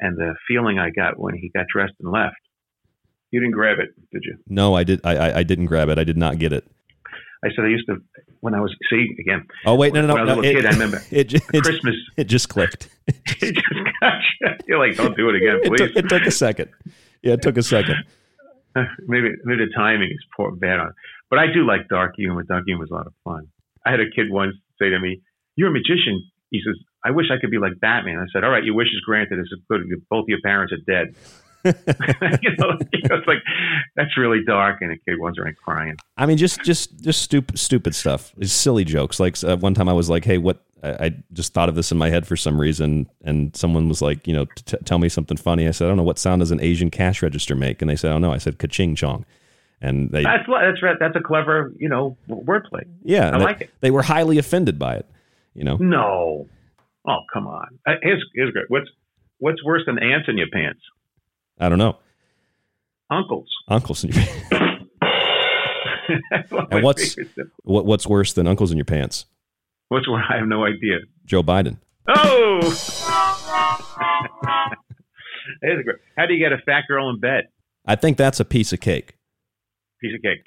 and the feeling I got when he got dressed and left. You didn't grab it, did you? No, I did. I, I, I didn't grab it. I did not get it. I said I used to, when I was, see, again. Oh, wait, no, no, no. When I was no, a little it, kid, I remember. It, it, Christmas. It just clicked. It just gotcha. You're like, don't do it again, please. It took, it took a second. Yeah, it took a second. Maybe, maybe the timing is poor, bad on it. But I do like dark humor. Dark humor is a lot of fun. I had a kid once say to me, you're a magician. He says, I wish I could be like Batman. I said, all right, your wish is granted. It's good. Both your parents are dead. you, know, you know, it's like, that's really dark. And a kid was around crying. I mean, just, just, just stupid, stupid stuff. It's silly jokes. Like uh, one time I was like, hey, what, I, I just thought of this in my head for some reason. And someone was like, you know, t- tell me something funny. I said, I don't know, what sound does an Asian cash register make? And they said, oh no, I said, ka-ching chong. And they, that's, that's right. That's a clever, you know, wordplay. Yeah. I they, like it. They were highly offended by it, you know? No. Oh, come on. Uh, here's, here's great. What's, what's worse than ants in your pants? I don't know. Uncles. Uncles in your pants. And what's what, what's worse than uncles in your pants? What's worse? I have no idea. Joe Biden. Oh! How do you get a fat girl in bed? I think that's a piece of cake. Piece of cake.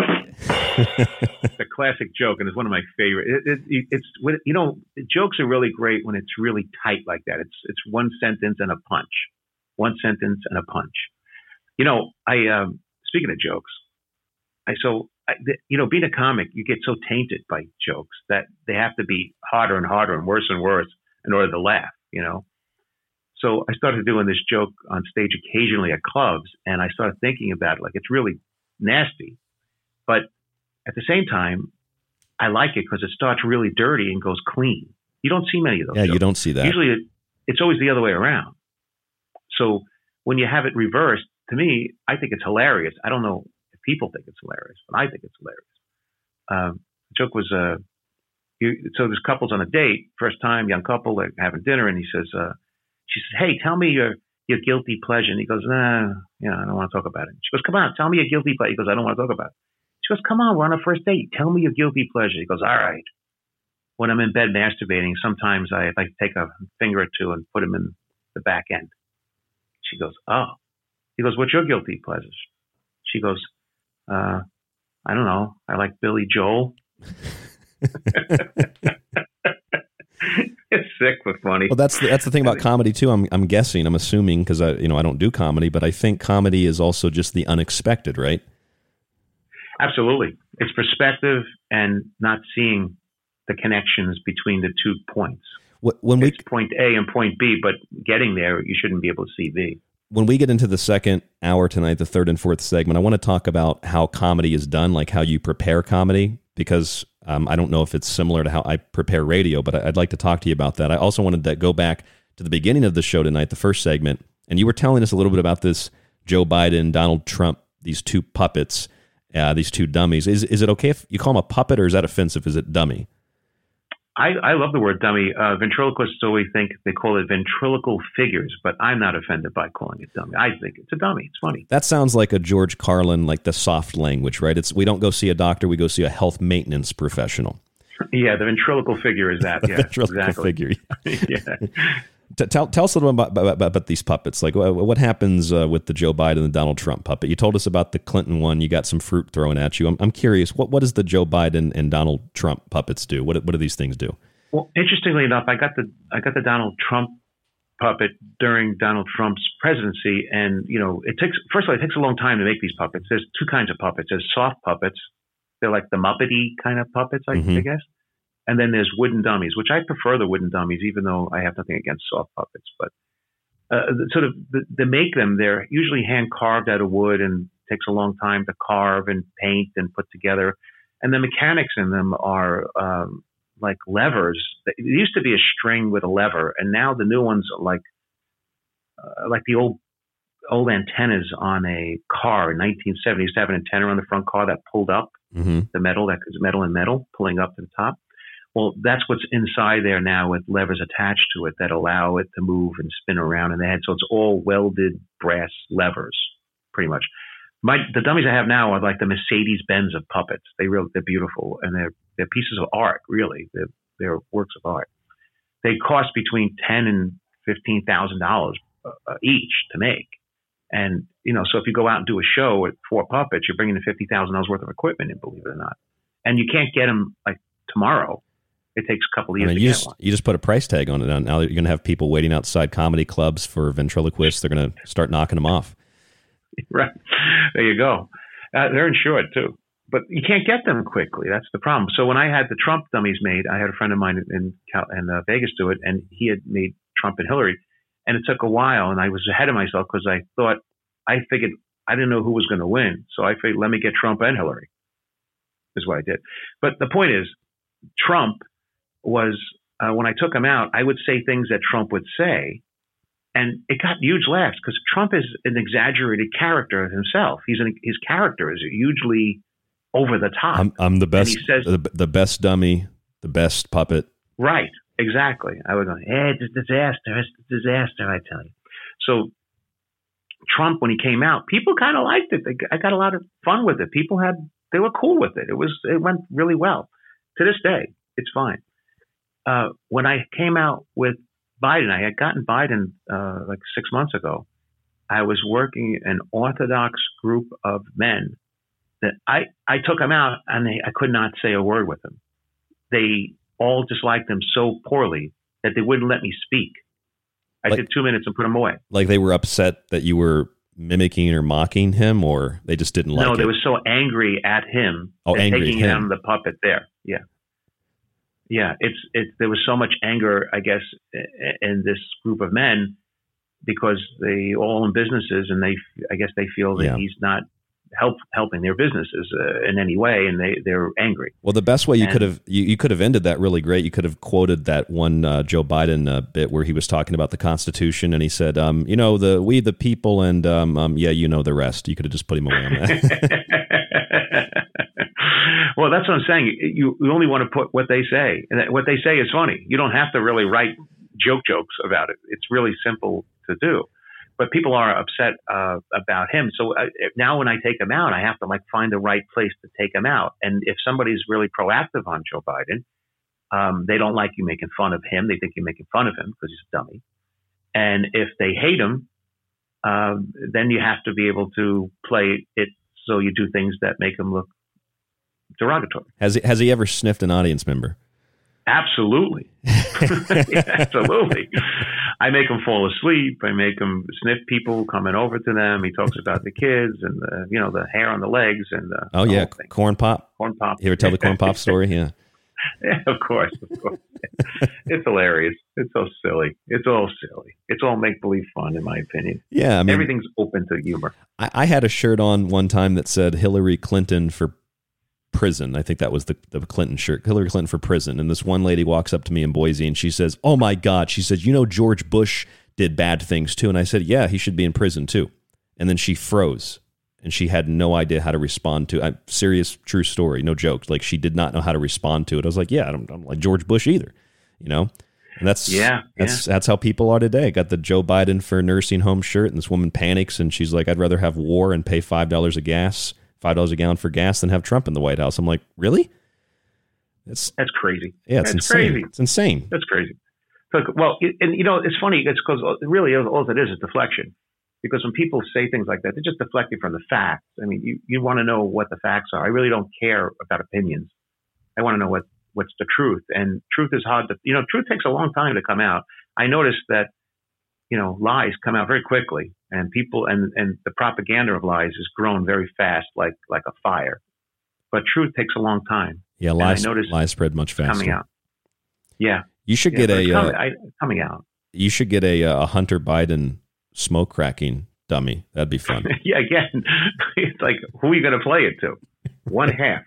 It's a classic joke, and it's one of my favorite. It, it, it's you know, jokes are really great when it's really tight like that. It's it's one sentence and a punch. One sentence and a punch. You know, I, um, speaking of jokes, I, so, I, the, you know, being a comic, you get so tainted by jokes that they have to be harder and harder and worse and worse in order to laugh, you know? So I started doing this joke on stage occasionally at clubs, and I started thinking about it, like, it's really nasty. But at the same time, I like it because it starts really dirty and goes clean. You don't see many of those. Yeah, jokes. You don't see that. Usually it, it's always the other way around. So when you have it reversed, to me, I think it's hilarious. I don't know if people think it's hilarious, but I think it's hilarious. Um, the joke was, uh, you, so there's couples on a date, first time, young couple, they're having dinner, and he says, uh, she says, hey, tell me your, your guilty pleasure. And he goes, nah, you know, I don't want to talk about it. She goes, come on, tell me your guilty pleasure. He goes, I don't want to talk about it. She goes, come on, we're on our first date. Tell me your guilty pleasure. He goes, all right. When I'm in bed masturbating, sometimes I like to take a finger or two and put them in the back end. She goes, oh. He goes, what's your guilty pleasures? She goes, uh, I don't know. I like Billy Joel. It's sick but funny. Well, that's the, that's the thing about comedy too. I'm I'm guessing, I'm assuming, because I you know I don't do comedy, but I think comedy is also just the unexpected, right? Absolutely, it's perspective and not seeing the connections between the two points. When we, it's point A and point B, but getting there, you shouldn't be able to see B. When we get into the second hour tonight, the third and fourth segment, I want to talk about how comedy is done, like how you prepare comedy, because um, I don't know if it's similar to how I prepare radio, but I'd like to talk to you about that. I also wanted to go back to the beginning of the show tonight, the first segment, and you were telling us a little bit about this Joe Biden, Donald Trump, these two puppets, uh, these two dummies. Is, is it okay if you call them a puppet, or is that offensive? Is it dummy? I, I love the word dummy. Uh, ventriloquists always think they call it ventriloquial figures, but I'm not offended by calling it dummy. I think it's a dummy. It's funny. That sounds like a George Carlin, like the soft language, right? It's we don't go see a doctor. We go see a health maintenance professional. Yeah, the ventriloquial figure is that. Yeah, ventriloquial exactly. figure. Yeah. yeah. Tell, tell us a little bit about, about, about these puppets. Like, what happens uh, with the Joe Biden and Donald Trump puppet? You told us about the Clinton one. You got some fruit thrown at you. I'm, I'm curious, what what does the Joe Biden and Donald Trump puppets do? What what do these things do? Well, interestingly enough, I got the I got the Donald Trump puppet during Donald Trump's presidency, and you know, it takes first of all, it takes a long time to make these puppets. There's two kinds of puppets. There's soft puppets. They're like the Muppety kind of puppets, I, mm-hmm. I guess. And then there's wooden dummies, which I prefer the wooden dummies, even though I have nothing against soft puppets. But uh, sort of the, the make them, they're usually hand carved out of wood and takes a long time to carve and paint and put together. And the mechanics in them are um, like levers. It used to be a string with a lever, and now the new ones are like uh, like the old old antennas on a car. In nineteen seventy, used to have an antenna on the front car that pulled up mm-hmm. the metal, that is metal and metal, pulling up to the top. Well, that's what's inside there now with levers attached to it that allow it to move and spin around in the head. So it's all welded brass levers, pretty much. My the dummies I have now are like the Mercedes-Benz of puppets. They really, they're beautiful, and they're they're pieces of art, really. They're, they're works of art. They cost between ten and fifteen thousand dollars each to make, and you know, so if you go out and do a show with four puppets, you're bringing in fifty thousand dollars worth of equipment, and believe it or not, and you can't get them like tomorrow. It takes a couple of years I mean, to you get just, one. You just put a price tag on it. Now you're going to have people waiting outside comedy clubs for ventriloquists. They're going to start knocking them off. Right. There you go. Uh, they're insured, too. But you can't get them quickly. That's the problem. So when I had the Trump dummies made, I had a friend of mine in, in uh, Vegas do it, and he had made Trump and Hillary. And it took a while, and I was ahead of myself because I thought, I figured, I didn't know who was going to win. So I figured, let me get Trump and Hillary, is what I did. But the point is, Trump was uh, when I took him out, I would say things that Trump would say, and it got huge laughs because Trump is an exaggerated character of himself. He's an, his character is hugely over the top. I'm, I'm the best. And he says, the, the best dummy, the best puppet. Right, exactly. I would go, hey, it's a disaster, it's a disaster, I tell you. So Trump, when he came out, people kind of liked it. They, I got a lot of fun with it. People had, they were cool with it. It was, it went really well. To this day, it's fine. Uh, when I came out with Biden, I had gotten Biden uh, like six months ago. I was working an Orthodox group of men that I, I took him out and they, I could not say a word with him. They all disliked him so poorly that they wouldn't let me speak. I like, did two minutes and put him away. Like they were upset that you were mimicking or mocking him, or they just didn't like him? No, they it. were so angry at him. Oh, angry taking at him. him, the puppet there. Yeah. Yeah, it's it. There was so much anger, I guess, in this group of men because they all own businesses, and they, I guess, they feel that yeah. he's not help helping their businesses uh, in any way, and they they're angry. Well, the best way you and, could have you, you could have ended that really great. You could have quoted that one uh, Joe Biden uh, bit where he was talking about the Constitution, and he said, um, "You know, the we the people, and um, um, yeah, you know the rest." You could have just put him away on that. Well, that's what I'm saying. You, you only want to put what they say, and what they say is funny. You don't have to really write joke jokes about it. It's really simple to do, but people are upset uh, about him. So uh, now when I take him out, I have to like find the right place to take him out. And if somebody's really proactive on Joe Biden, um, they don't like you making fun of him. They think you're making fun of him because he's a dummy. And if they hate him, uh, then you have to be able to play it so you do things that make him look derogatory. Has he, has he ever sniffed an audience member? Absolutely. Absolutely. I make him fall asleep. I make him sniff people coming over to them. He talks about the kids and the, you know, the hair on the legs and the, oh the yeah, corn pop. Corn pop. You ever tell the corn pop story? Yeah. Yeah, of course, of course. It's hilarious. It's so silly. It's all silly. It's all make-believe fun, in my opinion. Yeah, I mean, everything's open to humor. I, I had a shirt on one time that said Hillary Clinton for prison. I think that was the, the Clinton shirt, Hillary Clinton for prison. And this one lady walks up to me in Boise and she says, "Oh my God," she said, "you know, George Bush did bad things too." And I said, "Yeah, he should be in prison too." And then she froze and she had no idea how to respond to it. I'm serious, true story, no jokes. Like, she did not know how to respond to it. I was like, yeah, I don't, I don't like George Bush either, you know? And that's, yeah, that's, yeah. that's how people are today. I got the Joe Biden for nursing home shirt, and this woman panics, and she's like, I'd rather have war and pay five dollars a gas, five dollars a gallon for gas than have Trump in the White House. I'm like, really? That's, that's crazy. Yeah, it's that's insane. Crazy. It's insane. That's crazy. Well, and you know, it's funny. It's because really all it is is deflection. Because when people say things like that, they're just deflecting from the facts. I mean, you, you want to know what the facts are. I really don't care about opinions. I want to know what, what's the truth. And truth is hard to, you know, truth takes a long time to come out. I noticed that, you know, lies come out very quickly, and people and, and the propaganda of lies is grown very fast, like, like a fire. But truth takes a long time. Yeah, lies, lies spread much faster. Coming out. Yeah. You should yeah, get a coming, uh, I, coming out. You should get a, a Hunter Biden smoke cracking dummy. That'd be fun. Yeah, again, it's like, who are you going to play it to? One half,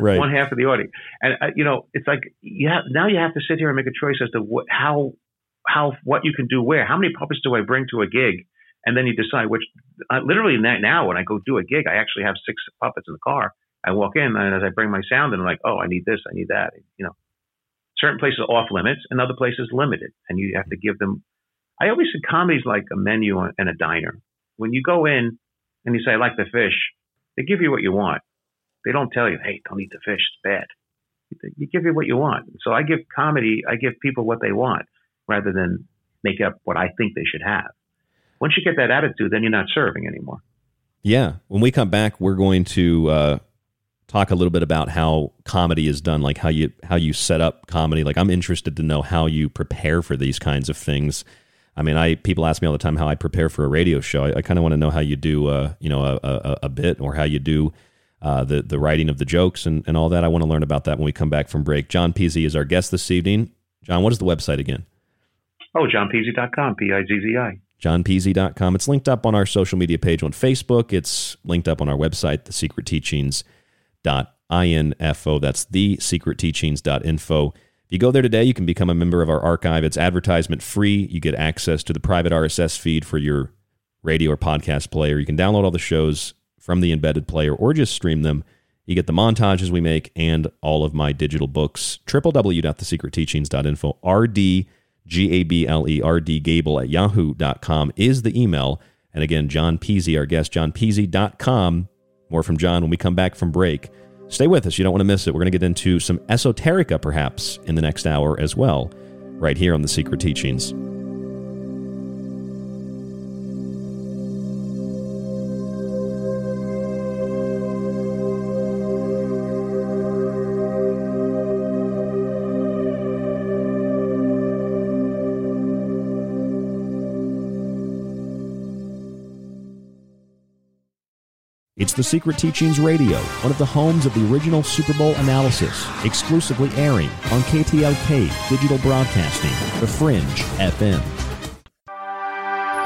right? One half of the audience, and uh, you know, it's like you have, now you have to sit here and make a choice as to what, how, how, what you can do where. How many puppets do I bring to a gig? And then you decide which. Uh, literally now, when I go do a gig, I actually have six puppets in the car. I walk in, and as I bring my sound in, I'm like, oh, I need this, I need that, you know. Certain places are off limits and other places limited. And you have to give them. I always said comedy's like a menu and a diner. When you go in and you say, I like the fish, they give you what you want. They don't tell you, hey, don't eat the fish, it's bad. You give you what you want. So I give comedy, I give people what they want rather than make up what I think they should have. Once you get that attitude, then you're not serving anymore. Yeah. When we come back, we're going to, uh, talk a little bit about how comedy is done, like how you how you set up comedy. Like, I'm interested to know how you prepare for these kinds of things. I mean, I people ask me all the time how I prepare for a radio show. I, I kind of want to know how you do, uh, you know, a, a, a bit, or how you do uh, the the writing of the jokes and, and all that. I want to learn about that when we come back from break. John Pizzi is our guest this evening. John, what is the website again? Oh, john pizzi dot com, P I Z Z I. john pizzi dot com. It's linked up on our social media page on Facebook. It's linked up on our website, The Secret Teachings. Dot info. That's the secret teachings dot info. If you go there today, you can become a member of our archive. It's advertisement free. You get access to the private R S S feed for your radio or podcast player. You can download all the shows from the embedded player or just stream them. You get the montages we make and all of my digital books. w w w dot the secret teachings dot info. R D G A B L E R D Gable at yahoo dot com is the email. And again, John Pizzi, our guest, john pizzi dot com. More from John when we come back from break. Stay with us. You don't want to miss it. We're going to get into some esoterica, perhaps, in the next hour as well, right here on The Secret Teachings. It's The Secret Teachings Radio, one of the homes of the original Super Bowl analysis, exclusively airing on K T L K Digital Broadcasting, The Fringe F M.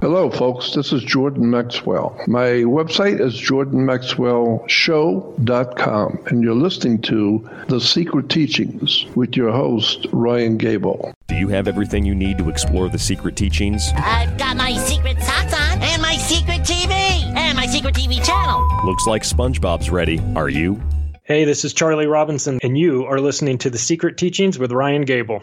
Hello, folks. This is Jordan Maxwell. My website is jordan maxwell show dot com, and you're listening to The Secret Teachings with your host, Ryan Gable. Do you have everything you need to explore the secret teachings? I've got my secret socks on, and my secret T V, and my secret T V channel. Looks like SpongeBob's ready. Are you? Hey, this is Charlie Robinson, and you are listening to The Secret Teachings with Ryan Gable.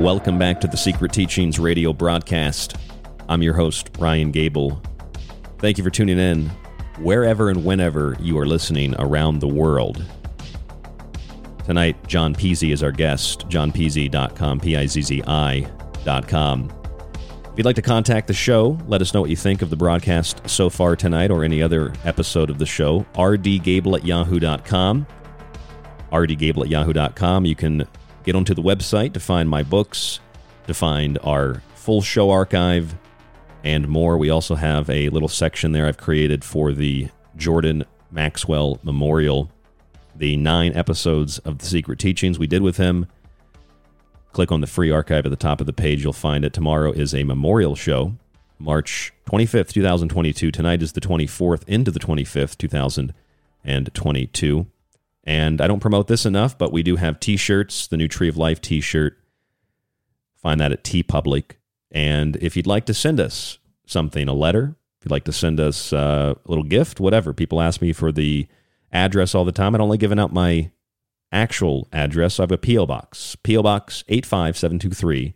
Welcome back to the Secret Teachings radio broadcast. I'm your host, Ryan Gable. Thank you for tuning in, wherever and whenever you are listening around the world. Tonight, John Pizzi is our guest, john pizzi dot com, P I Z Z I dot com. If you'd like to contact the show, let us know what you think of the broadcast so far tonight or any other episode of the show, r d gable at yahoo dot com, r d gable at yahoo dot com. You can get onto the website to find my books, to find our full show archive, and more. We also have a little section there I've created for the Jordan Maxwell Memorial, the nine episodes of The Secret Teachings we did with him. Click on the free archive at the top of the page. You'll find it. Tomorrow is a memorial show, March twenty-fifth, twenty twenty-two. Tonight is the twenty-fourth into the twenty-fifth, twenty twenty-two. And I don't promote this enough, but we do have t-shirts, the new Tree of Life t-shirt. Find that at TeePublic. And if you'd like to send us something, a letter, if you'd like to send us uh, a little gift, whatever. People ask me for the address all the time. I'd only given out my actual address. So I have a P O box, P O Box eight five seven two three.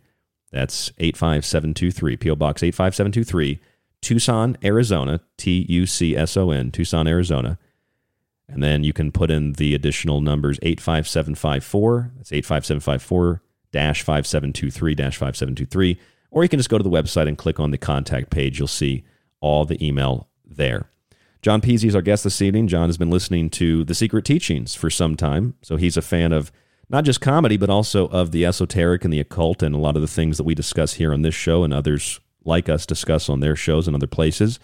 That's eight five seven two three, P O Box eight five seven two three, Tucson, Arizona, T U C S O N, Tucson, Arizona. And then you can put in the additional numbers eight five seven five four, that's eight five seven five four, five seven two three, five seven two three, or you can just go to the website and click on the contact page. You'll see all the email there. John Pizzi is our guest this evening. John has been listening to The Secret Teachings for some time, so he's a fan of not just comedy, but also of the esoteric and the occult and a lot of the things that we discuss here on this show and others like us discuss on their shows and other places.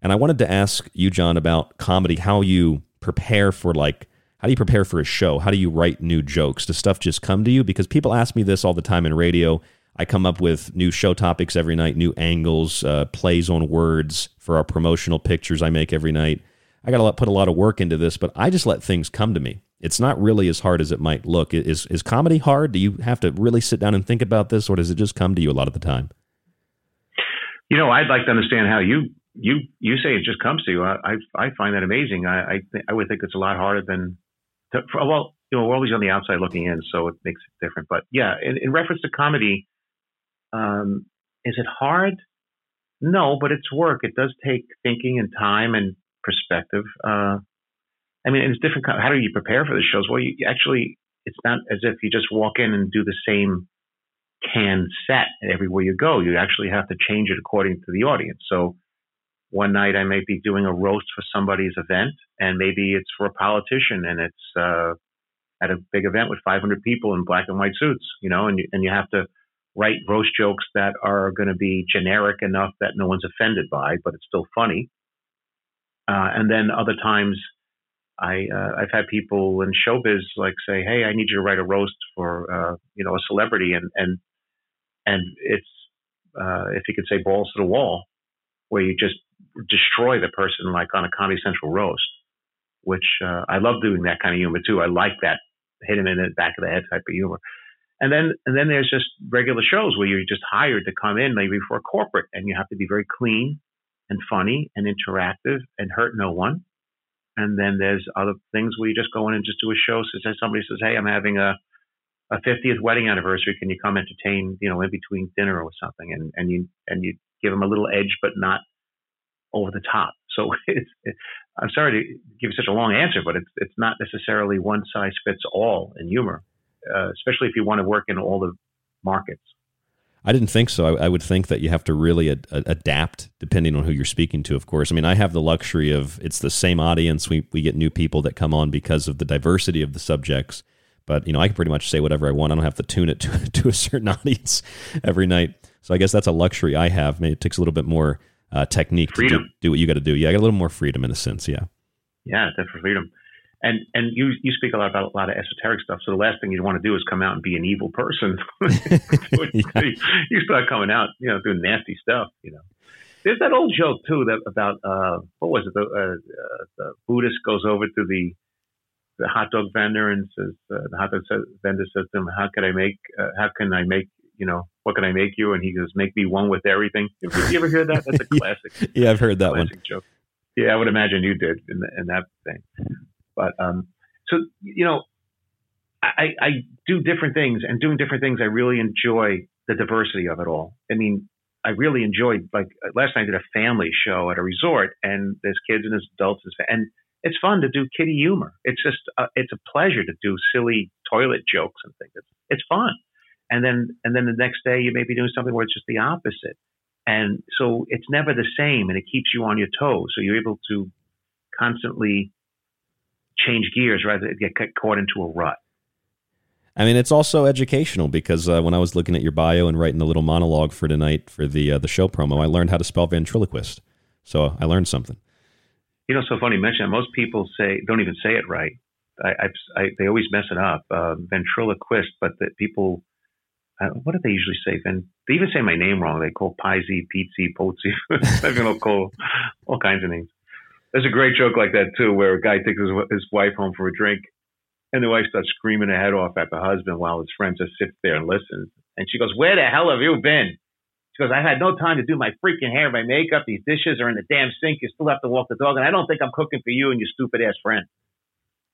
And I wanted to ask you, John, about comedy, how you prepare for, like, how do you prepare for a show? How do you write new jokes? Does stuff just come to you? Because people ask me this all the time in radio. I come up with new show topics every night, new angles, uh, plays on words for our promotional pictures I make every night. I got to put a lot of work into this, but I just let things come to me. It's not really as hard as it might look. Is, is comedy hard? Do you have to really sit down and think about this, or does it just come to you a lot of the time? You know, I'd like to understand how you You you say it just comes to you. I I, I find that amazing. I I, th- I would think it's a lot harder than to, for, well, you know, we're always on the outside looking in, so it makes it different. But yeah, in, in reference to comedy, um, is it hard? No, but it's work. It does take thinking and time and perspective. Uh, I mean, it's different. How do you prepare for the shows? Well, you actually, it's not as if you just walk in and do the same canned set everywhere you go. You actually have to change it according to the audience. So one night I may be doing a roast for somebody's event, and maybe it's for a politician, and it's uh, at a big event with five hundred people in black and white suits, you know, and you, and you have to write roast jokes that are going to be generic enough that no one's offended by, but it's still funny. Uh, and then other times I, uh, I've had people in showbiz like say, hey, I need you to write a roast for, uh, you know, a celebrity. And, and, and it's, uh, if you could say, balls to the wall, where you just destroy the person like on a Comedy Central roast. which uh, I love doing that kind of humor too. I like that hit him in the back of the head type of humor. And then and then there's just regular shows where you're just hired to come in maybe for corporate, and you have to be very clean and funny and interactive and hurt no one. And then there's other things where you just go in and just do a show. So somebody says, hey, I'm having a, a fiftieth wedding anniversary. Can you come entertain, you know, in between dinner or something? And, and you and you give them a little edge, but not over the top. So it's, it, I'm sorry to give such a long answer, but it's it's not necessarily one size fits all in humor, uh, especially if you want to work in all the markets. I didn't think so. I, I would think that you have to really ad- adapt depending on who you're speaking to, of course. I mean, I have the luxury of it's the same audience. We we get new people that come on because of the diversity of the subjects. But, you know, I can pretty much say whatever I want. I don't have to tune it to, to a certain audience every night. So I guess that's a luxury I have. Maybe it takes a little bit more uh, technique freedom. to do, do what you got to do. Yeah, I got a little more freedom in a sense, yeah. Yeah, definitely freedom. And and you, you speak a lot about a lot of esoteric stuff. So the last thing you want to do is come out and be an evil person. Yeah. You start coming out, you know, doing nasty stuff. You know, there's that old joke too that about uh, what was it? The, uh, uh, the Buddhist goes over to the the hot dog vendor and says, uh, the hot dog vendor says to him, "How can I make? Uh, how can I make? You know, what can I make you?" And he goes, "Make me one with everything." Did you ever hear that? That's a classic. Yeah, I've heard that one. Joke. Yeah, I would imagine you did in, the, in that thing. But, um, so, you know, I, I do different things, and doing different things, I really enjoy the diversity of it all. I mean, I really enjoyed, like last night I did a family show at a resort, and there's kids and there's adults, and it's fun to do kiddie humor. It's just, uh, it's a pleasure to do silly toilet jokes and things. It's, it's fun. And then, and then the next day you may be doing something where it's just the opposite. And so it's never the same, and it keeps you on your toes. So you're able to constantly change gears rather than get caught into a rut. I mean, it's also educational because uh, when I was looking at your bio and writing the little monologue for tonight for the uh, the show promo, I learned how to spell ventriloquist. So I learned something. You know, so funny you mention that. Most people say don't even say it right. I, I, I they always mess it up. Uh, ventriloquist, but the people, uh, what do they usually say? Ven- they even say my name wrong. They call Pizzi, Pizzi, Pozzi. You know, call all kinds of names. There's a great joke like that, too, where a guy takes his, his wife home for a drink, and the wife starts screaming her head off at the husband while his friend just sits there and listens. And she goes, "Where the hell have you been?" She goes, "I had no time to do my freaking hair, my makeup. These dishes are in the damn sink. You still have to walk the dog. And I don't think I'm cooking for you and your stupid-ass friend."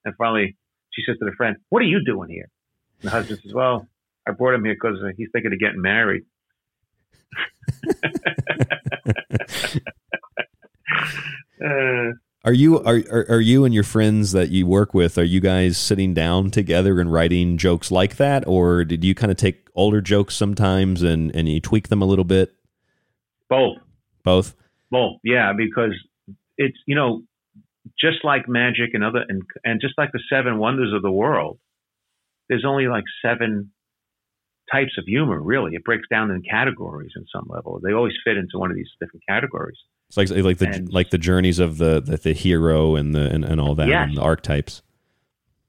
And finally, she says to the friend, "What are you doing here?" And the husband says, "Well, I brought him here because he's thinking of getting married." Uh, are you are, are are you and your friends that you work with, are you guys sitting down together and writing jokes like that, or did you kind of take older jokes sometimes and, and you tweak them a little bit? Both. Both? Both, yeah, because it's, you know, just like magic and other and, and just like the seven wonders of the world, there's only like seven types of humor, really. It breaks down in categories in some level. They always fit into one of these different categories. It's like like the and, like the journeys of the the, the hero and the and, and all that, yes. And the archetypes.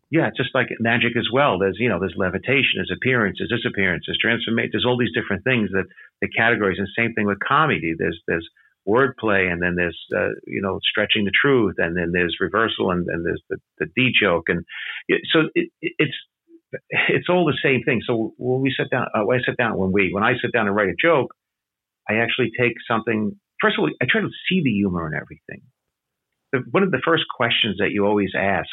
Yeah, just like magic as well. There's you know there's levitation, there's appearances, disappearances, transformation. There's all these different things that the categories. And same thing with comedy. There's there's wordplay, and then there's uh, you know stretching the truth, and then there's reversal, and, and there's the the D joke, and it, so it, it's it's all the same thing. So when we sit down, uh, when I sit down, when we when I sit down and write a joke, I actually take something. First of all, I try to see the humor in everything. The, one of the first questions that you always ask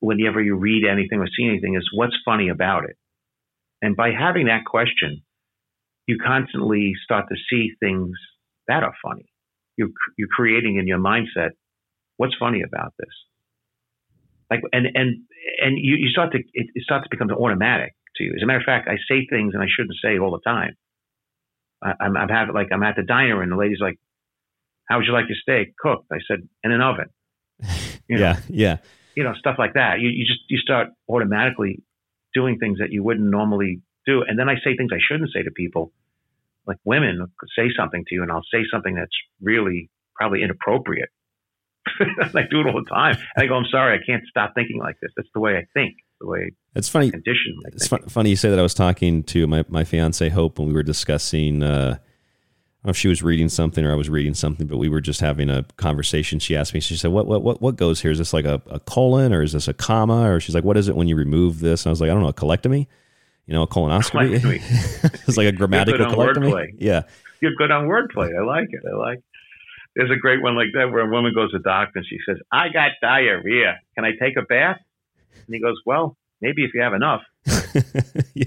whenever you read anything or see anything is, what's funny about it? And by having that question, you constantly start to see things that are funny. You're, you're creating in your mindset, what's funny about this? Like, and and and you, you start to it, it starts to become automatic to you. As a matter of fact, I say things and I shouldn't say all the time. I'm, I'm having like I'm at the diner and the lady's like, "How would you like your steak cooked?" I said, "In an oven." You know, yeah, yeah. You know, stuff like that. You you just you start automatically doing things that you wouldn't normally do, and then I say things I shouldn't say to people. Like women could say something to you, and I'll say something that's really probably inappropriate. I do it all the time. And I go, "I'm sorry, I can't stop thinking like this. That's the way I think." The way it's funny. Condition, it's fun, funny you say that. I was talking to my my fiance Hope, and we were discussing. Uh, I don't know if she was reading something or I was reading something, but we were just having a conversation. She asked me, she said, what, what, what, what goes here? Is this like a, a colon, or is this a comma? Or she's like, what is it when you remove this? And I was like, I don't know, a colectomy, you know, a colonoscopy. It's like a grammatical colectomy. Yeah. You're good on wordplay. I like it. I like it. There's a great one like that where a woman goes to the doctor and she says, I got diarrhea. Can I take a bath? And he goes, well, maybe if you have enough. yeah.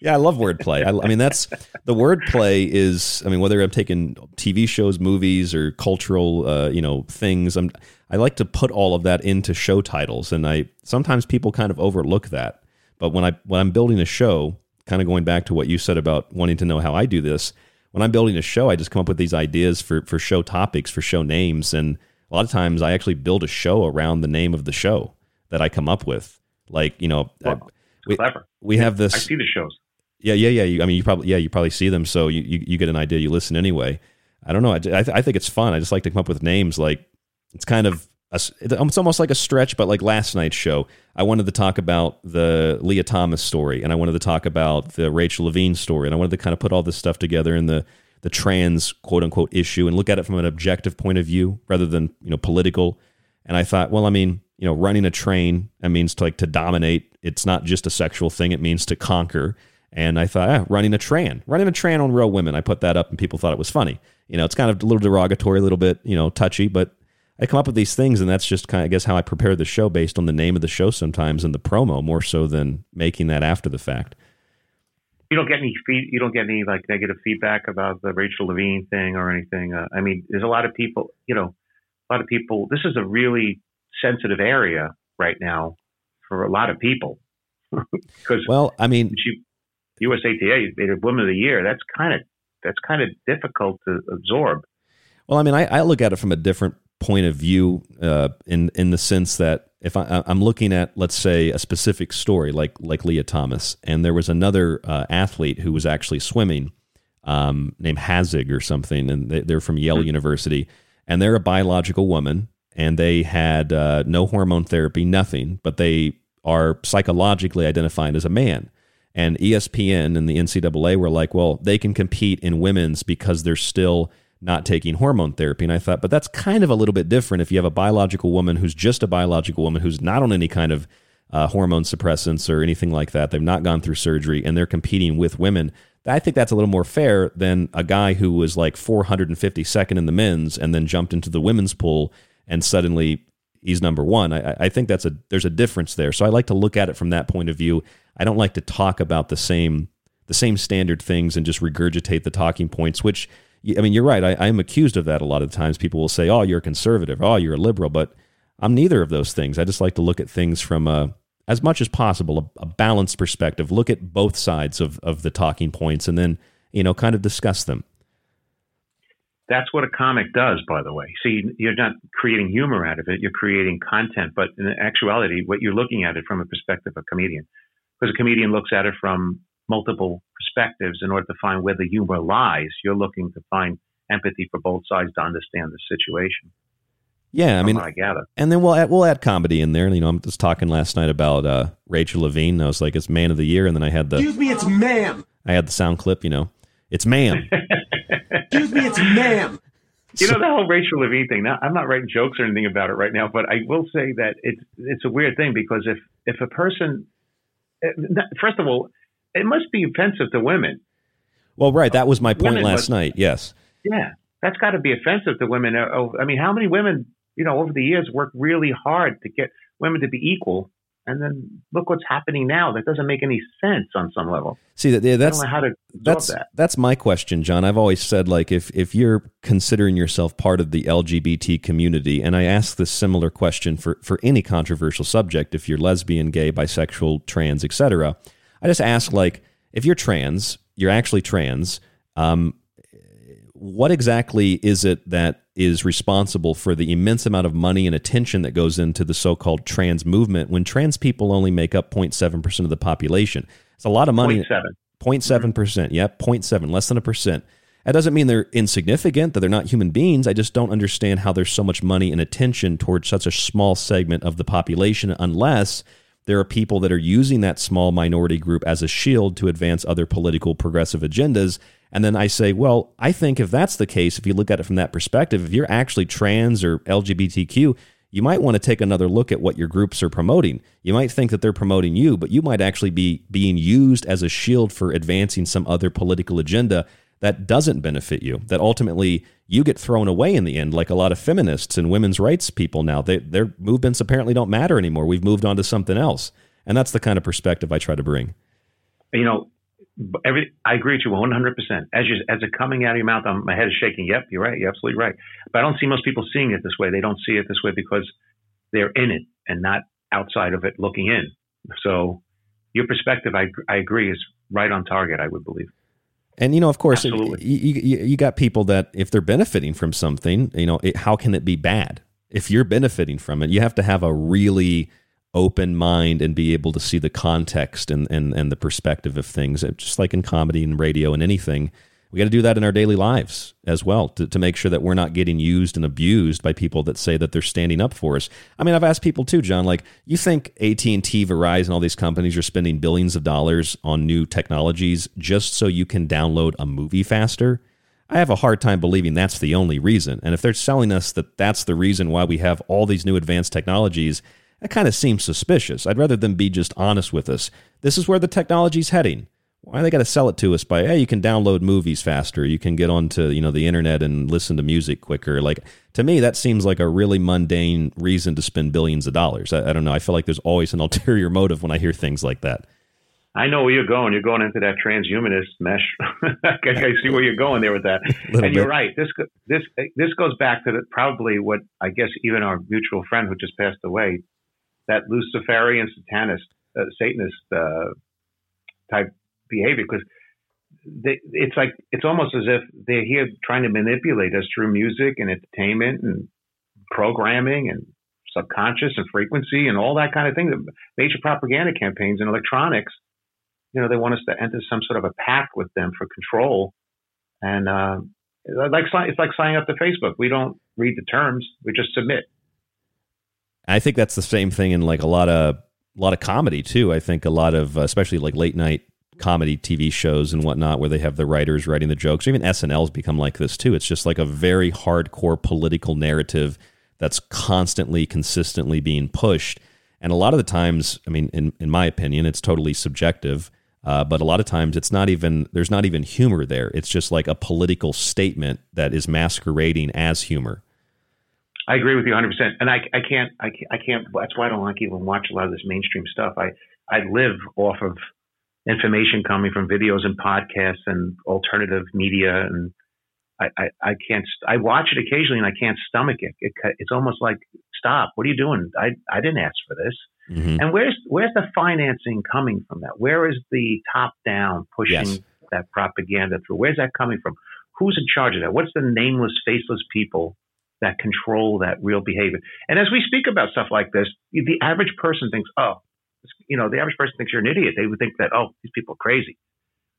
Yeah. I love wordplay. I, I mean, that's the wordplay is, I mean, whether I'm taking T V shows, movies, or cultural, uh, you know, things, I'm, I like to put all of that into show titles. And I, sometimes people kind of overlook that, but when I, when I'm building a show, kind of going back to what you said about wanting to know how I do this, when I'm building a show, I just come up with these ideas for, for show topics, for show names. And a lot of times I actually build a show around the name of the show that I come up with. Like, you know, well, I, we, we yeah, have this. I see the shows. Yeah, yeah, yeah. You, I mean, you probably, yeah, you probably see them. So you, you, you get an idea. You listen anyway. I don't know. I, I, th- I think it's fun. I just like to come up with names. Like, it's kind of, a, it's almost like a stretch, but like last night's show, I wanted to talk about the Leah Thomas story, and I wanted to talk about the Rachel Levine story, and I wanted to kind of put all this stuff together in the, the trans quote unquote issue and look at it from an objective point of view rather than, you know, political. And I thought, well, I mean, you know, running a train, that means to like to dominate. It's not just a sexual thing. It means to conquer. And I thought, ah, running a tran, running a tran on real women. I put that up and people thought it was funny. You know, it's kind of a little derogatory, a little bit, you know, touchy, but I come up with these things, and that's just kind of, I guess, how I prepare the show based on the name of the show sometimes and the promo more so than making that after the fact. You don't get any feed, you don't get any like negative feedback about the Rachel Levine thing or anything. Uh, I mean, there's a lot of people, you know, a lot of people, this is a really sensitive area right now for a lot of people. Because well, I mean, she, U S A Today made a Woman of the Year. That's kind of, that's kind of difficult to absorb. Well, I mean, I, I look at it from a different point of view, uh, in in the sense that if I, I'm looking at, let's say, a specific story like like Leah Thomas, and there was another uh, athlete who was actually swimming, um, named Hazig or something, and they, they're from Yale University, and they're a biological woman, and they had uh, no hormone therapy, nothing, but they are psychologically identified as a man. And E S P N and the N C double A were like, well, they can compete in women's because they're still not taking hormone therapy. And I thought, but that's kind of a little bit different if you have a biological woman who's just a biological woman who's not on any kind of uh, hormone suppressants or anything like that. They've not gone through surgery and they're competing with women. I think that's a little more fair than a guy who was like four hundred fifty-second in the men's and then jumped into the women's pool and suddenly he's number one. I, I think that's a there's a difference there. So I like to look at it from that point of view. I don't like to talk about the same the same standard things and just regurgitate the talking points, which, I mean, you're right. I, I'm accused of that a lot of times. People will say, oh, you're a conservative. Oh, you're a liberal. But I'm neither of those things. I just like to look at things from, a, as much as possible, a, a balanced perspective. Look at both sides of, of the talking points and then, you know, kind of discuss them. That's what a comic does, by the way. See, you're not creating humor out of it. You're creating content. But in actuality, what you're looking at it from a perspective of a comedian, because a comedian looks at it from multiple perspectives in order to find where the humor lies. You're looking to find empathy for both sides to understand the situation. Yeah, I mean, I gather. And then we'll add, we'll add comedy in there. You know, I'm just talking last night about uh, Rachel Levine. I was like, it's Man of the Year, and then I had the excuse me, it's ma'am. I had the sound clip. You know, it's ma'am. excuse me, it's ma'am. You know, the whole Rachel Levine thing. Now, I'm not writing jokes or anything about it right now, but I will say that it's it's a weird thing because if if a person, first of all, it must be offensive to women. Well, right. That was my point women last must, night. Yes. Yeah. That's got to be offensive to women. I mean, how many women, you know, over the years work really hard to get women to be equal. And then look what's happening now. That doesn't make any sense on some level. See, that, yeah, that's, I don't know how to that's, that. that's my question, John. I've always said, like, if, if you're considering yourself part of the L G B T community, and I ask this similar question for, for any controversial subject, if you're lesbian, gay, bisexual, trans, et cetera, I just ask, like, if you're trans, you're actually trans, um, what exactly is it that is responsible for the immense amount of money and attention that goes into the so-called trans movement when trans people only make up zero point seven percent of the population? It's a lot of money. zero point seven percent Yeah, zero point seven less than a percent. That doesn't mean they're insignificant, that they're not human beings. I just don't understand how there's so much money and attention towards such a small segment of the population unless There are people that are using that small minority group as a shield to advance other political progressive agendas. And then I say, well, I think if that's the case, if you look at it from that perspective, if you're actually trans or L G B T Q, you might want to take another look at what your groups are promoting. You might think that they're promoting you, but you might actually be being used as a shield for advancing some other political agenda that doesn't benefit you, that ultimately you get thrown away in the end, like a lot of feminists and women's rights people now. They, their movements apparently don't matter anymore. We've moved on to something else. And that's the kind of perspective I try to bring. You know, every, I agree with you one hundred percent. As you, as it's coming out of your mouth, I'm, my head is shaking. Yep, you're right. You're absolutely right. But I don't see most people seeing it this way. They don't see it this way because they're in it and not outside of it looking in. So your perspective, I, I agree, is right on target, I would believe. And, you know, of course, it, you, you, you got people that if they're benefiting from something, you know, it, how can it be bad? If you're benefiting from it, you have to have a really open mind and be able to see the context and, and, and the perspective of things, just like in comedy and radio and anything. We got to do that in our daily lives as well to, to make sure that we're not getting used and abused by people that say that they're standing up for us. I mean, I've asked people too, John, like, you think A T and T, Verizon, all these companies are spending billions of dollars on new technologies just so you can download a movie faster? I have a hard time believing that's the only reason. And if they're selling us that that's the reason why we have all these new advanced technologies, that kind of seems suspicious. I'd rather them be just honest with us. This is where the technology's heading. Why they got to sell it to us by, hey, you can download movies faster, you can get onto, you know, the internet and listen to music quicker. Like, to me, that seems like a really mundane reason to spend billions of dollars. I, I don't know. I feel like there's always an ulterior motive when I hear things like that. I know where you're going. You're going into that transhumanist mesh. I see where you're going there with that. And you're bit. right. This this this goes back to the, probably what I guess even our mutual friend who just passed away, that Luciferian Satanist, uh, Satanist uh, type behavior, because it's like it's almost as if they're here trying to manipulate us through music and entertainment and programming and subconscious and frequency and all that kind of thing. The major propaganda campaigns and electronics, you know, they want us to enter some sort of a pact with them for control. And uh, like it's like signing up to Facebook. We don't read the terms; we just submit. I think that's the same thing in like a lot of a lot of comedy too. I think a lot of especially like late night comedy T V shows and whatnot, where they have the writers writing the jokes. Even S N L's become like this too. It's just like a very hardcore political narrative that's constantly, consistently being pushed. And a lot of the times, I mean, in, in my opinion, it's totally subjective. Uh, but a lot of times it's not even, there's not even humor there. It's just like a political statement that is masquerading as humor. I agree with you one hundred percent. And I, I can't, I can't, I can't, that's why I don't like even watch a lot of this mainstream stuff. I, I live off of information coming from videos and podcasts and alternative media. And I, I, I can't, I watch it occasionally and I can't stomach it. it. It's almost like, stop, what are you doing? I I didn't ask for this. Mm-hmm. And where's, where's the financing coming from that? Where is the top down pushing yes. that propaganda through? Where's that coming from? Who's in charge of that? What's the nameless, faceless people that control that real behavior? And as we speak about stuff like this, the average person thinks, oh, you know, the average person thinks you're an idiot. They would think that, oh, these people are crazy.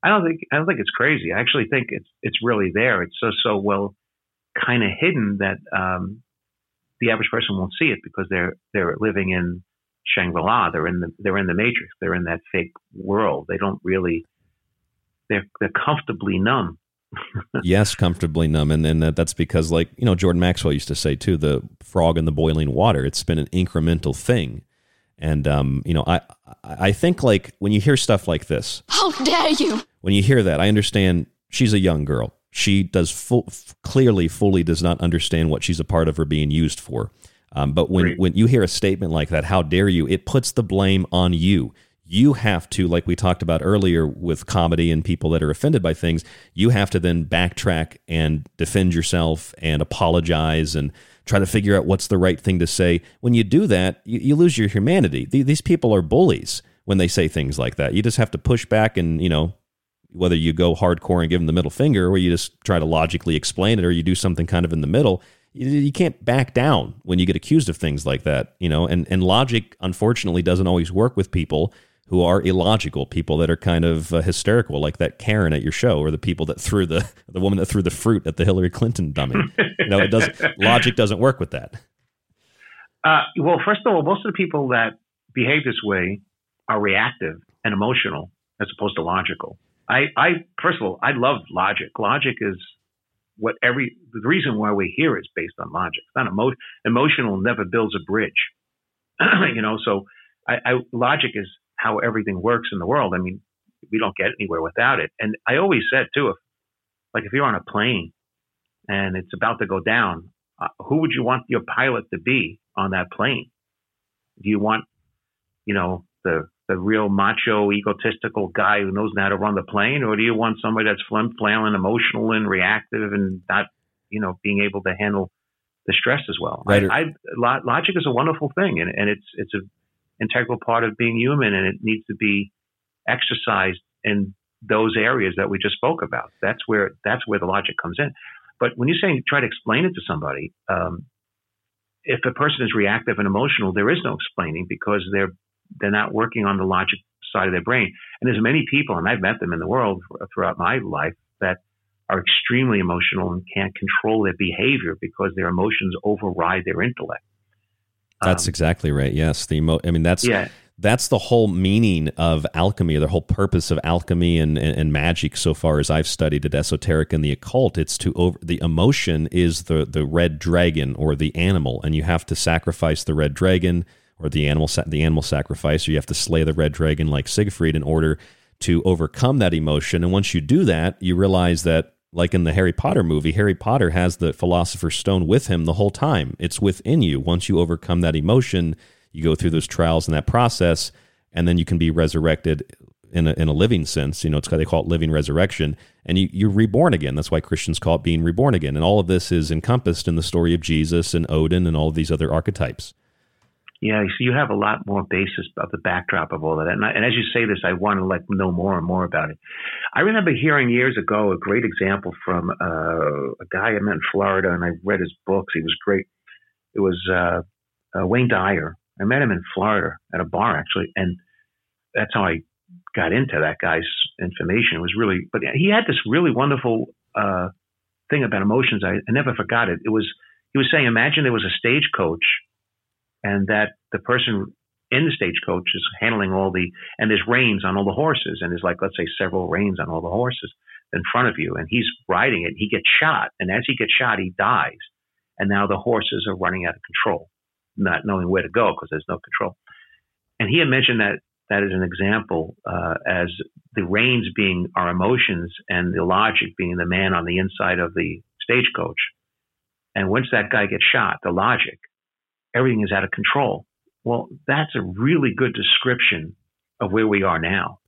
I don't think I don't think it's crazy. I actually think it's it's really there. It's so so well kind of hidden that um, the average person won't see it because they're they're living in Shangri-La. They're in the they're in the Matrix. They're in that fake world. They don't really they're they're comfortably numb. Yes, comfortably numb. And then that's because, like, you know, Jordan Maxwell used to say too, the frog in the boiling water. It's been an incremental thing. And, um, you know, I, I think like when you hear stuff like this, how dare you, when you hear that, I understand she's a young girl. She does full, clearly fully does not understand what she's a part of or being used for. Um, but when, right. when you hear a statement like that, how dare you, it puts the blame on you. You have to, like we talked about earlier with comedy and people that are offended by things, you have to then backtrack and defend yourself and apologize and try to figure out what's the right thing to say. When you do that, you, you lose your humanity. These people are bullies when they say things like that. You just have to push back and, you know, whether you go hardcore and give them the middle finger or you just try to logically explain it or you do something kind of in the middle, you, you can't back down when you get accused of things like that, you know, and, and logic, unfortunately, doesn't always work with people who are illogical, people that are kind of uh, hysterical, like that Karen at your show, or the people that threw the the woman that threw the fruit at the Hillary Clinton dummy. You know, it doesn't logic doesn't work with that. Uh, well, first of all, most of the people that behave this way are reactive and emotional as opposed to logical. I, I first of all, I love logic. Logic is what every the reason why we're here is based on logic. It's not emo, emotional never builds a bridge. you know, so I, I logic is how everything works in the world. I mean, we don't get anywhere without it. And I always said too, if like if you're on a plane and it's about to go down, uh, who would you want your pilot to be on that plane? Do you want, you know, the the real macho, egotistical guy who knows how to run the plane, or do you want somebody that's flim flailing, emotional, and reactive, and not, you know, being able to handle the stress as well? Right. I, I, logic is a wonderful thing, and, and it's it's an integral part of being human, and it needs to be exercised in those areas that we just spoke about. That's where that's where the logic comes in. But when you're saying try to explain it to somebody, um, if a person is reactive and emotional, there is no explaining because they're they're not working on the logic side of their brain. And there's many people, and I've met them in the world throughout my life, that are extremely emotional and can't control their behavior because their emotions override their intellect. That's um, exactly right. Yes. The emo- I mean, that's, yeah. that's the whole meaning of alchemy, the whole purpose of alchemy and, and, and magic. So far as I've studied it, esoteric and the occult, it's to over the emotion is the, the red dragon or the animal, and you have to sacrifice the red dragon or the animal, the animal sacrifice, or you have to slay the red dragon like Siegfried in order to overcome that emotion. And once you do that, you realize that, like in the Harry Potter movie, Harry Potter has the Philosopher's Stone with him the whole time. It's within you. Once you overcome that emotion, you go through those trials and that process, and then you can be resurrected in a, in a living sense. You know, it's they call it living resurrection, and you, you're reborn again. That's why Christians call it being reborn again. And all of this is encompassed in the story of Jesus and Odin and all of these other archetypes. Yeah, so you have a lot more basis of the backdrop of all of that. And, I, and as you say this, I want to like know more and more about it. I remember hearing years ago a great example from uh, a guy I met in Florida, and I read his books. He was great. It was uh, uh, Wayne Dyer. I met him in Florida at a bar, actually, and that's how I got into that guy's information. It was really, but he had this really wonderful uh, thing about emotions. I, I never forgot it. It was he was saying, imagine there was a stagecoach, and that the person in the stagecoach is handling all the, and there's reins on all the horses, and there's like, let's say several reins on all the horses in front of you, and he's riding it, he gets shot, and as he gets shot, he dies. And now the horses are running out of control, not knowing where to go because there's no control. And he had mentioned that that is an example uh, as the reins being our emotions and the logic being the man on the inside of the stagecoach. And once that guy gets shot, the logic, everything is out of control. Well, that's a really good description of where we are now.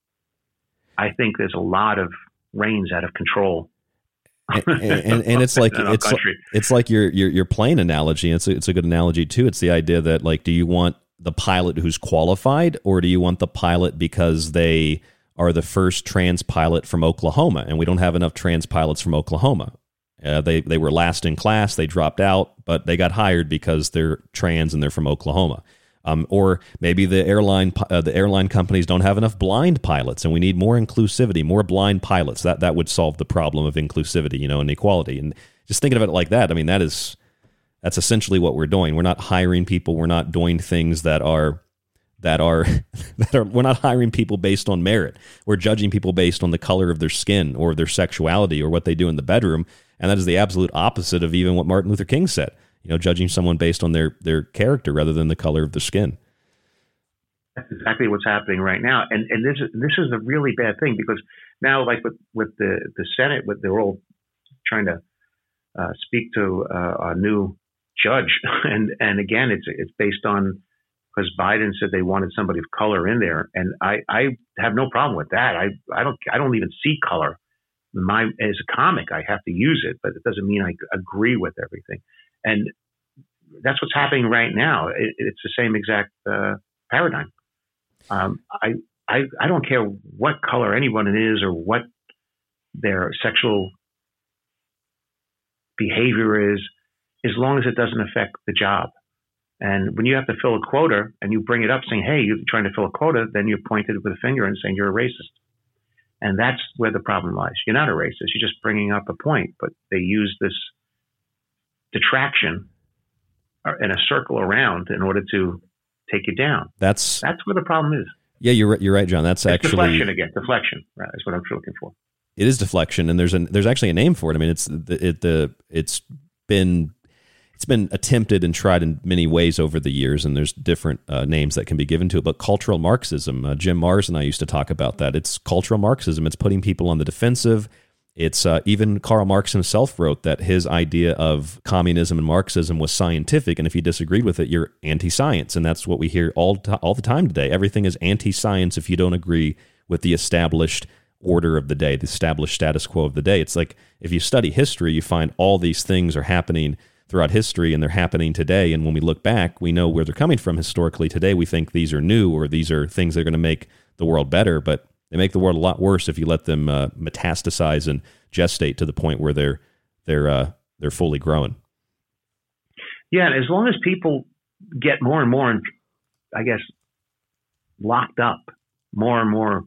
I think there's a lot of reins out of control. and, and, and it's like it's like, it's like your your your plane analogy. It's a, it's a good analogy too. It's the idea that, like, do you want the pilot who's qualified, or do you want the pilot because they are the first trans pilot from Oklahoma, and we don't have enough trans pilots from Oklahoma? Uh, they they were last in class. They dropped out, but they got hired because they're trans and they're from Oklahoma. Um, or maybe the airline uh, the airline companies don't have enough blind pilots, and we need more inclusivity, more blind pilots. That that would solve the problem of inclusivity, you know, and equality. And just thinking of it like that, I mean, that is that's essentially what we're doing. We're not hiring people. We're not doing things that are that are that are. We're not hiring people based on merit. We're judging people based on the color of their skin or their sexuality or what they do in the bedroom. And that is the absolute opposite of even what Martin Luther King said, you know, judging someone based on their, their character rather than the color of their skin. That's exactly what's happening right now. And and this is, this is a really bad thing because now, like with, with the, the Senate, with, they're all trying to uh, speak to uh, our new judge. And, and again, it's it's based on, because Biden said they wanted somebody of color in there. And I, I have no problem with that. I, I don't I don't even see color. My, as a comic, I have to use it, but it doesn't mean I agree with everything. And that's what's happening right now. It, it's the same exact uh, paradigm. Um, I, I I don't care what color anyone is or what their sexual behavior is, as long as it doesn't affect the job. And when you have to fill a quota and you bring it up saying, hey, you're trying to fill a quota, then you're pointed with a finger and saying you're a racist. And that's where the problem lies. You're not a racist. You're just bringing up a point, but they use this detraction in a circle around in order to take you down. That's that's where the problem is. Yeah, you're right, you're right, John. That's it's actually deflection again. Deflection, right, is what I'm looking for. It is deflection, and there's an there's actually a name for it. I mean, it's the it the it's been it's been attempted and tried in many ways over the years, and there's different uh, names that can be given to it. But cultural Marxism, uh, Jim Mars and I used to talk about that. It's cultural Marxism. It's putting people on the defensive. It's uh, even Karl Marx himself wrote that his idea of communism and Marxism was scientific, and if you disagreed with it, you're anti-science, and that's what we hear all to- all the time today. Everything is anti-science if you don't agree with the established order of the day, the established status quo of the day. It's like if you study history, you find all these things are happening throughout history, and they're happening today. And when we look back, we know where they're coming from historically. Today, we think these are new, or these are things that are going to make the world better, but they make the world a lot worse if you let them uh, metastasize and gestate to the point where they're they're uh, they're fully growing. Yeah, and as long as people get more and more, I guess, locked up, more and more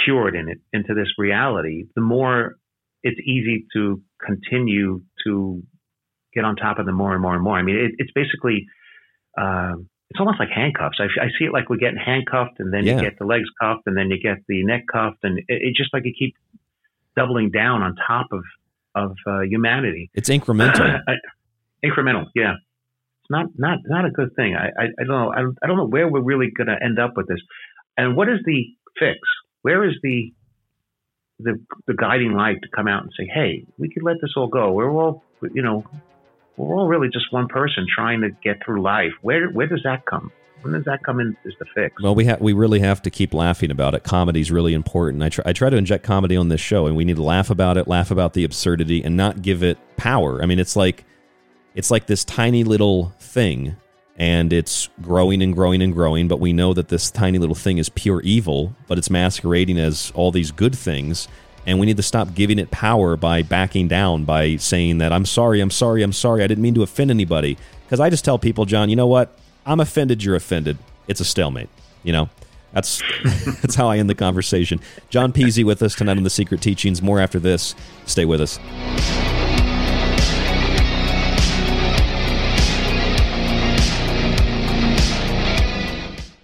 secured in it into this reality, the more it's easy to continue to get on top of them more and more and more. I mean, it, it's basically, uh, it's almost like handcuffs. I, I see it like we're getting handcuffed, and then yeah. you get the legs cuffed, and then you get the neck cuffed, and it, it just like you keep doubling down on top of of uh, humanity. It's incremental. Incremental, yeah. It's not not not a good thing. I I, I don't know. I, I don't know where we're really going to end up with this. And what is the fix? Where is the The, the guiding light to come out and say, hey, we could let this all go. We're all, you know, we're all really just one person trying to get through life. Where where does that come? When does that come in as the fix? Well, we ha- we really have to keep laughing about it. Comedy is really important. I try, I try to inject comedy on this show, and we need to laugh about it, laugh about the absurdity, and not give it power. I mean, it's like it's like this tiny little thing, and it's growing and growing and growing, but we know that this tiny little thing is pure evil, but it's masquerading as all these good things, and we need to stop giving it power by backing down, by saying that, I'm sorry, I'm sorry, I'm sorry, I didn't mean to offend anybody. Because I just tell people, John, you know what? I'm offended, you're offended. It's a stalemate, you know? That's that's how I end the conversation. John Pizzi with us tonight on The Secret Teachings. More after this. Stay with us.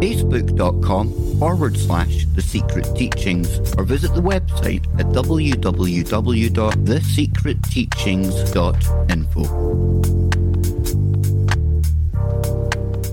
facebook dot com forward slash The Secret Teachings, or visit the website at w w w dot the secret teachings dot info.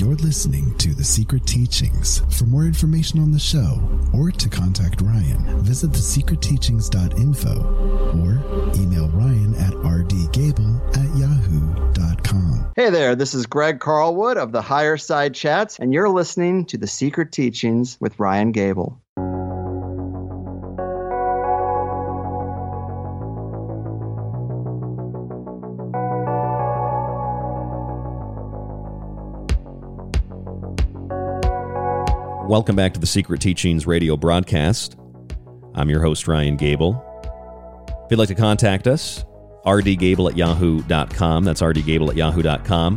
You're listening to The Secret Teachings. For more information on the show or to contact Ryan, visit the secret teachings dot info or email Ryan at r d gable at yahoo dot com. Hey there, this is Greg Carlwood of the Higher Side Chats, and you're listening to The Secret Teachings with Ryan Gable. Welcome back to the Secret Teachings radio broadcast. I'm your host, Ryan Gable. If you'd like to contact us, r d gable at yahoo dot com. That's r d gable at yahoo dot com.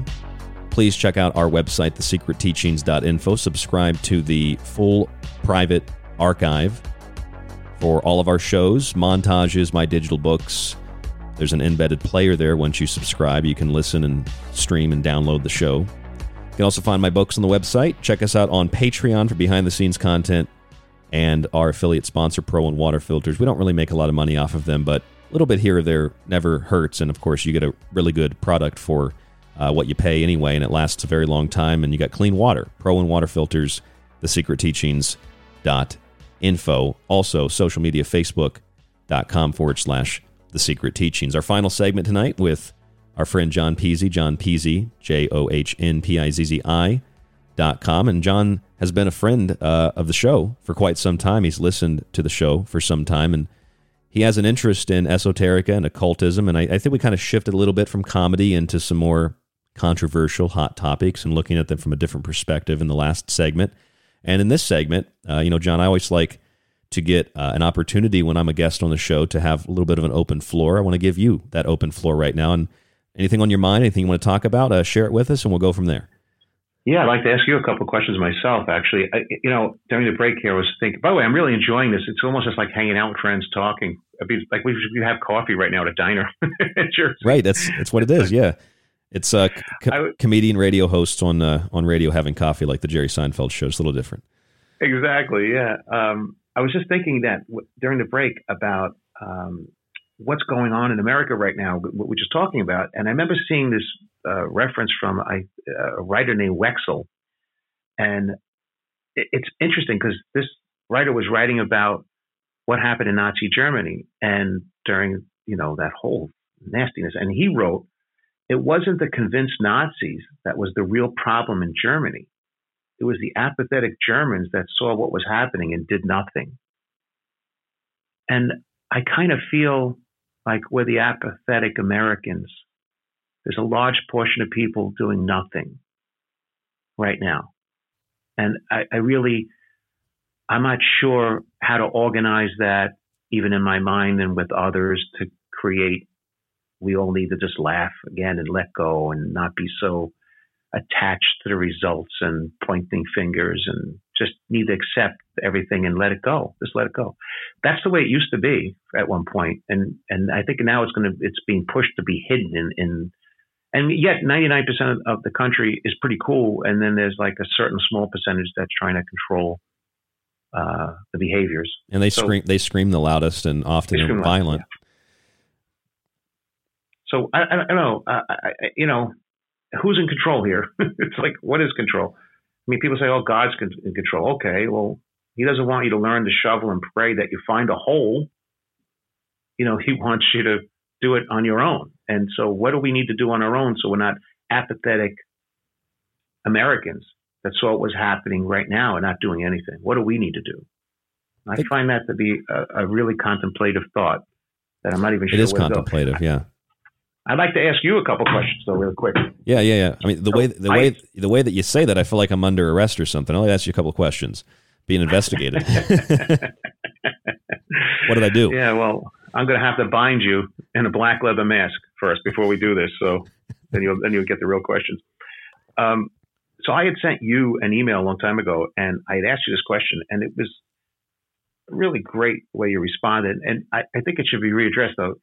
please check out our website, the secret teachings dot info. Subscribe to the full private archive for all of our shows, montages, my digital books. There's an embedded player there. Once you subscribe, you can listen and stream and download the show. You can also find my books on the website. Check us out on Patreon for behind-the-scenes content and our affiliate sponsor, Pro One Water Filters. We don't really make a lot of money off of them, but a little bit here or there never hurts. And, of course, you get a really good product for uh, what you pay anyway, and it lasts a very long time, and you got clean water. Pro One Water Filters, the secret teachings dot info. Also, social media, facebook.com forward slash The Secret Teachings. Our final segment tonight with our friend John Pizzi, John Pizzi, J O H N P I Z Z I dot com. And John has been a friend uh, of the show for quite some time. He's listened to the show for some time, and he has an interest in esoterica and occultism. And I, I think we kind of shifted a little bit from comedy into some more controversial, hot topics and looking at them from a different perspective in the last segment. And in this segment, uh, you know, John, I always like to get uh, an opportunity when I'm a guest on the show to have a little bit of an open floor. I want to give you that open floor right now. And anything on your mind, anything you want to talk about, uh, share it with us, and we'll go from there. Yeah, I'd like to ask you a couple of questions myself, actually. I, you know, during the break here, I was thinking, by the way, I'm really enjoying this. It's almost just like hanging out with friends, talking. It'd be like we should have coffee right now at a diner. Sure. Right, that's that's what it is, yeah. It's uh, co- comedian radio hosts on uh, on radio having coffee like the Jerry Seinfeld show. It's a little different. Exactly, yeah. Um, I was just thinking that w- during the break about um, what's going on in America right now, what we're just talking about. And I remember seeing this uh, reference from a, a writer named Wexel. And it, it's interesting because this writer was writing about what happened in Nazi Germany and during, you know, that whole nastiness. And he wrote, it wasn't the convinced Nazis that was the real problem in Germany. It was the apathetic Germans that saw what was happening and did nothing. And I kind of feel like we're the apathetic Americans. There's a large portion of people doing nothing right now. And I, I really, I'm not sure how to organize that even in my mind and with others to create. We all need to just laugh again and let go and not be so attached to the results and pointing fingers, and just need to accept everything and let it go. Just let it go. That's the way it used to be at one point. And, and I think now it's going to, it's being pushed to be hidden in, in, and yet ninety-nine percent of the country is pretty cool. And then there's like a certain small percentage that's trying to control uh, the behaviors. And they so, scream, they scream the loudest and often are violent. Yeah. So I, I don't know, I, I, you know, who's in control here? It's like, what is control? I mean, people say, oh, God's in control. Okay, well, he doesn't want you to learn to shovel and pray that you find a hole. You know, he wants you to do it on your own. And so what do we need to do on our own so we're not apathetic Americans that saw what was happening right now and not doing anything? What do we need to do? And I find that to be a, a really contemplative thought that I'm not even sure. It is contemplative, I, yeah. I'd like to ask you a couple questions, though, real quick. Yeah, yeah, yeah. I mean, the way the way the way that you say that, I feel like I'm under arrest or something. I'll ask you a couple of questions. Being investigated. What did I do? Yeah, well, I'm going to have to bind you in a black leather mask first before we do this, so then you'll then you'll get the real questions. Um, so I had sent you an email a long time ago, and I had asked you this question, and it was a really great way you responded, and I, I think it should be readdressed, though.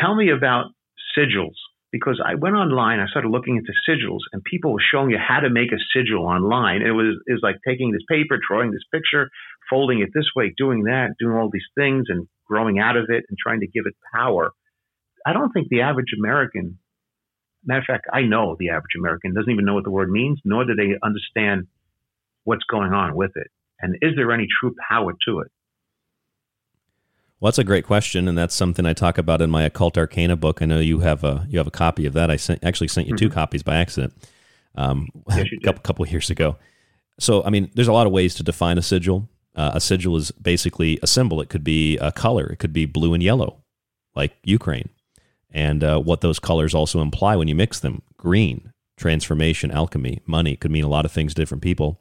Tell me about sigils, because I went online, I started looking into sigils, and people were showing you how to make a sigil online. It was, it was like taking this paper, drawing this picture, folding it this way, doing that, doing all these things and growing out of it and trying to give it power. I don't think the average American, matter of fact, I know the average American doesn't even know what the word means, nor do they understand what's going on with it. And is there any true power to it? Well, that's a great question, and that's something I talk about in my Occult Arcana book. I know you have a you have a copy of that. I sent, actually sent you mm-hmm. two copies by accident um, yes, a couple, couple years ago. So, I mean, there's a lot of ways to define a sigil. Uh, a sigil is basically a symbol. It could be a color. It could be blue and yellow, like Ukraine, and uh, what those colors also imply when you mix them. Green, transformation, alchemy, money. It could mean a lot of things to different people.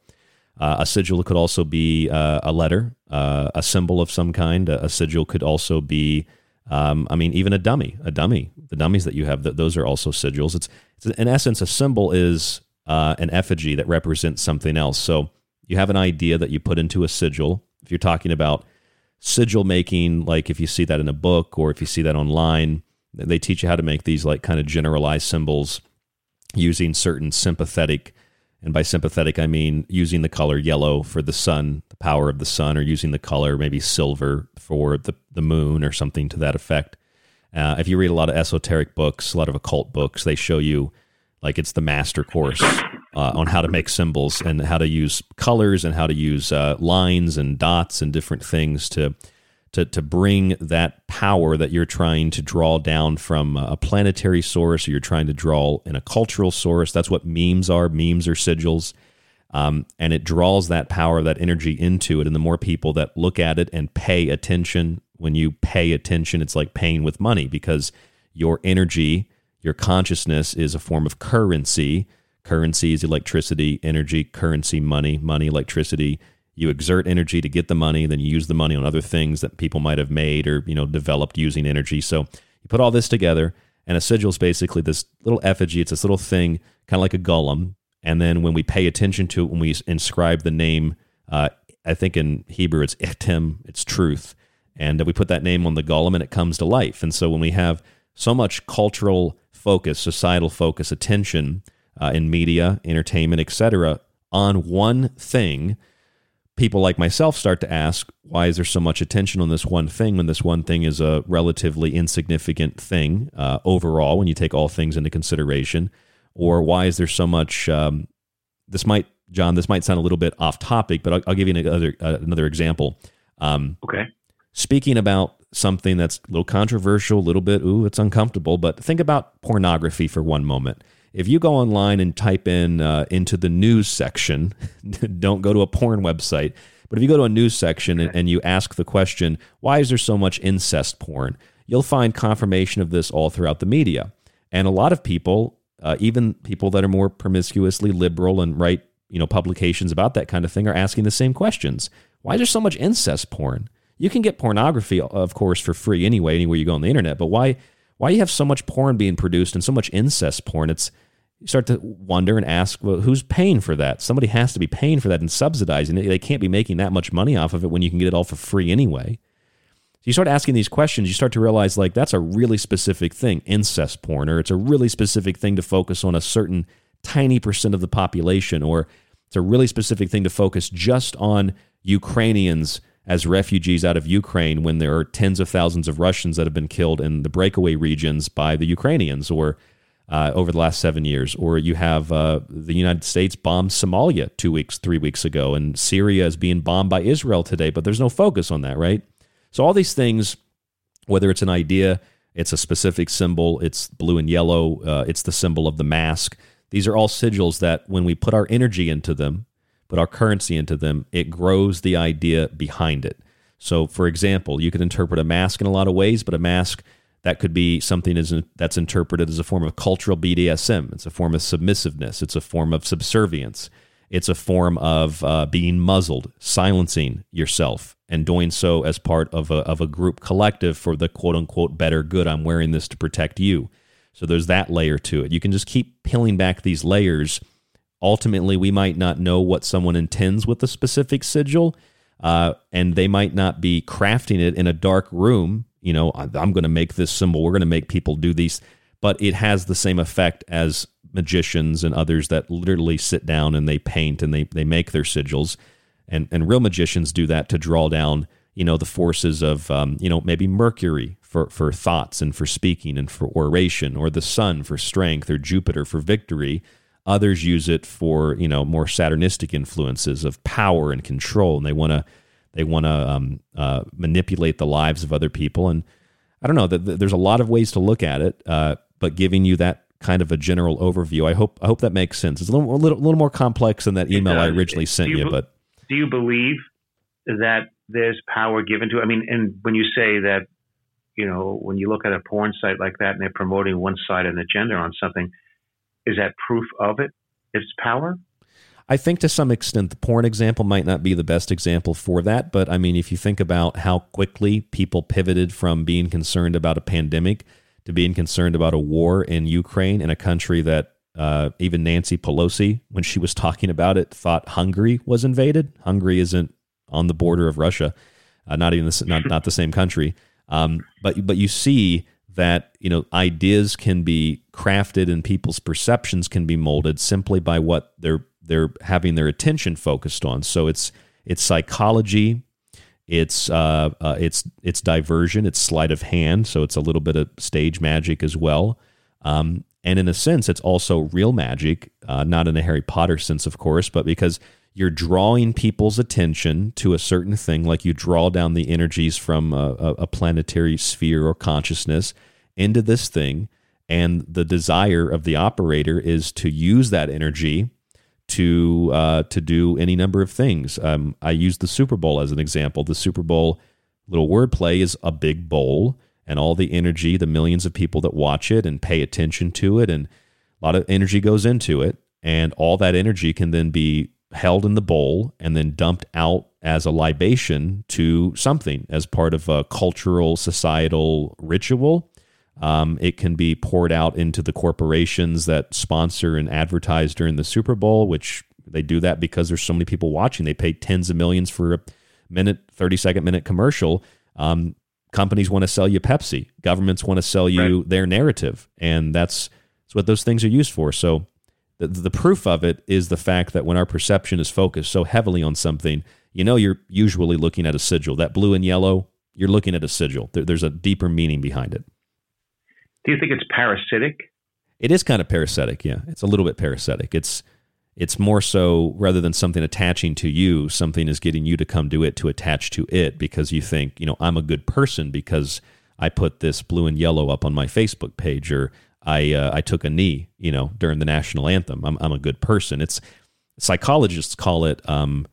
Uh, a sigil could also be uh, a letter, uh, a symbol of some kind. A sigil could also be Um, I mean, even a dummy, a dummy, the dummies that you have, that those are also sigils. It's, it's in essence, a symbol is uh, an effigy that represents something else. So you have an idea that you put into a sigil. If you're talking about sigil making, like if you see that in a book or if you see that online, they teach you how to make these like kind of generalized symbols using certain sympathetic, and by sympathetic, I mean using the color yellow for the sun, the power of the sun, or using the color maybe silver for the, the moon or something to that effect. Uh, if you read a lot of esoteric books, a lot of occult books, they show you like it's the master course uh, on how to make symbols and how to use colors and how to use uh, lines and dots and different things to to to bring that power that you're trying to draw down from a planetary source, or you're trying to draw in a cultural source. That's what memes are. Memes are sigils. Um, and it draws that power, that energy into it. And the more people that look at it and pay attention, when you pay attention, it's like paying with money, because your energy, your consciousness is a form of currency. Currency is electricity, energy, currency, money, money, electricity. You exert energy to get the money, then you use the money on other things that people might have made or, you know, developed using energy. So you put all this together, and a sigil is basically this little effigy. It's this little thing, kind of like a golem. And then when we pay attention to it, when we inscribe the name, uh, I think in Hebrew it's Ichtim, it's truth. And we put that name on the golem and it comes to life. And so when we have so much cultural focus, societal focus, attention uh, in media, entertainment, et cetera, on one thing, people like myself start to ask, why is there so much attention on this one thing when this one thing is a relatively insignificant thing uh, overall when you take all things into consideration? Or why is there so much, um, this might, John, this might sound a little bit off topic, but I'll, I'll give you another, uh, another example. Um, okay. Speaking about something that's a little controversial, a little bit, ooh, it's uncomfortable, but think about pornography for one moment. If you go online and type in uh, into the news section, don't go to a porn website, but if you go to a news section and, and you ask the question, why is there so much incest porn? You'll find confirmation of this all throughout the media. And a lot of people, uh, even people that are more promiscuously liberal and write, you know, publications about that kind of thing, are asking the same questions. Why is there so much incest porn? You can get pornography, of course, for free anyway, anywhere you go on the internet, but why... Why do you have so much porn being produced and so much incest porn? It's, you start to wonder and ask, well, who's paying for that? Somebody has to be paying for that and subsidizing it. They can't be making that much money off of it when you can get it all for free anyway. So you start asking these questions, you start to realize, like, that's a really specific thing, incest porn, or it's a really specific thing to focus on a certain tiny percent of the population, or it's a really specific thing to focus just on Ukrainians as refugees out of Ukraine when there are tens of thousands of Russians that have been killed in the breakaway regions by the Ukrainians or uh, over the last seven years. Or you have uh, the United States bombed Somalia two weeks, three weeks ago, and Syria is being bombed by Israel today, but there's no focus on that, right? So all these things, whether it's an idea, it's a specific symbol, it's blue and yellow, uh, it's the symbol of the mask. These are all sigils that when we put our energy into them, but our currency into them, it grows the idea behind it. So, for example, you could interpret a mask in a lot of ways, but a mask, that could be something that's interpreted as a form of cultural B D S M. It's a form of submissiveness. It's a form of subservience. It's a form of uh, being muzzled, silencing yourself, and doing so as part of a, of a group collective for the quote-unquote better good. I'm wearing this to protect you. So there's that layer to it. You can just keep peeling back these layers. Ultimately, we might not know what someone intends with a specific sigil, uh, and they might not be crafting it in a dark room. You know, I'm going to make this symbol. We're going to make people do these. But it has the same effect as magicians and others that literally sit down and they paint and they, they make their sigils. And and real magicians do that to draw down, you know, the forces of, um, you know, maybe Mercury for, for thoughts and for speaking and for oration, or the sun for strength, or Jupiter for victory. Others use it for, you know, more Saturnistic influences of power and control, and they want to they want to um, uh, manipulate the lives of other people. And I don't know, th- th- there's a lot of ways to look at it, uh, but giving you that kind of a general overview, I hope I hope that makes sense. It's a little a little, a little more complex than that email uh, I originally sent you, you. But do you believe that there's power given to it? I mean, and when you say that, you know, when you look at a porn site like that and they're promoting one side of an agenda on something, is that proof of it? It's power? I think to some extent the porn example might not be the best example for that. But I mean, if you think about how quickly people pivoted from being concerned about a pandemic to being concerned about a war in Ukraine, in a country that uh, even Nancy Pelosi, when she was talking about it, thought Hungary was invaded. Hungary isn't on the border of Russia, uh, not even the, not, not the same country. Um, but but you see that, you know, ideas can be crafted and people's perceptions can be molded simply by what they're they're having their attention focused on. So it's it's psychology, it's uh, uh, it's it's diversion, it's sleight of hand. So it's a little bit of stage magic as well, um, and in a sense, it's also real magic, uh, not in a Harry Potter sense, of course, but because you're drawing people's attention to a certain thing, like you draw down the energies from a, a planetary sphere or consciousness into this thing, and the desire of the operator is to use that energy to uh, to do any number of things. Um, I use the Super Bowl as an example. The Super Bowl, little wordplay, is a big bowl, and all the energy, the millions of people that watch it and pay attention to it, and a lot of energy goes into it, and all that energy can then be held in the bowl and then dumped out as a libation to something as part of a cultural, societal ritual. Um, it can be poured out into the corporations that sponsor and advertise during the Super Bowl, which they do that because there's so many people watching. They pay tens of millions for a minute, thirty-second minute commercial. Um, companies want to sell you Pepsi. Governments want to sell you right. their narrative. And that's, that's what those things are used for. So the proof of it is the fact that when our perception is focused so heavily on something, you know, you're usually looking at a sigil. That blue and yellow, you're looking at a sigil. There, there's a deeper meaning behind it. Do you think it's parasitic? It is kind of parasitic, yeah. It's a little bit parasitic. It's it's more so, rather than something attaching to you, something is getting you to come to it, to attach to it, because you think, you know, I'm a good person because I put this blue and yellow up on my Facebook page, or I uh, I took a knee, you know, during the national anthem. I'm I'm a good person. It's psychologists call it. Um,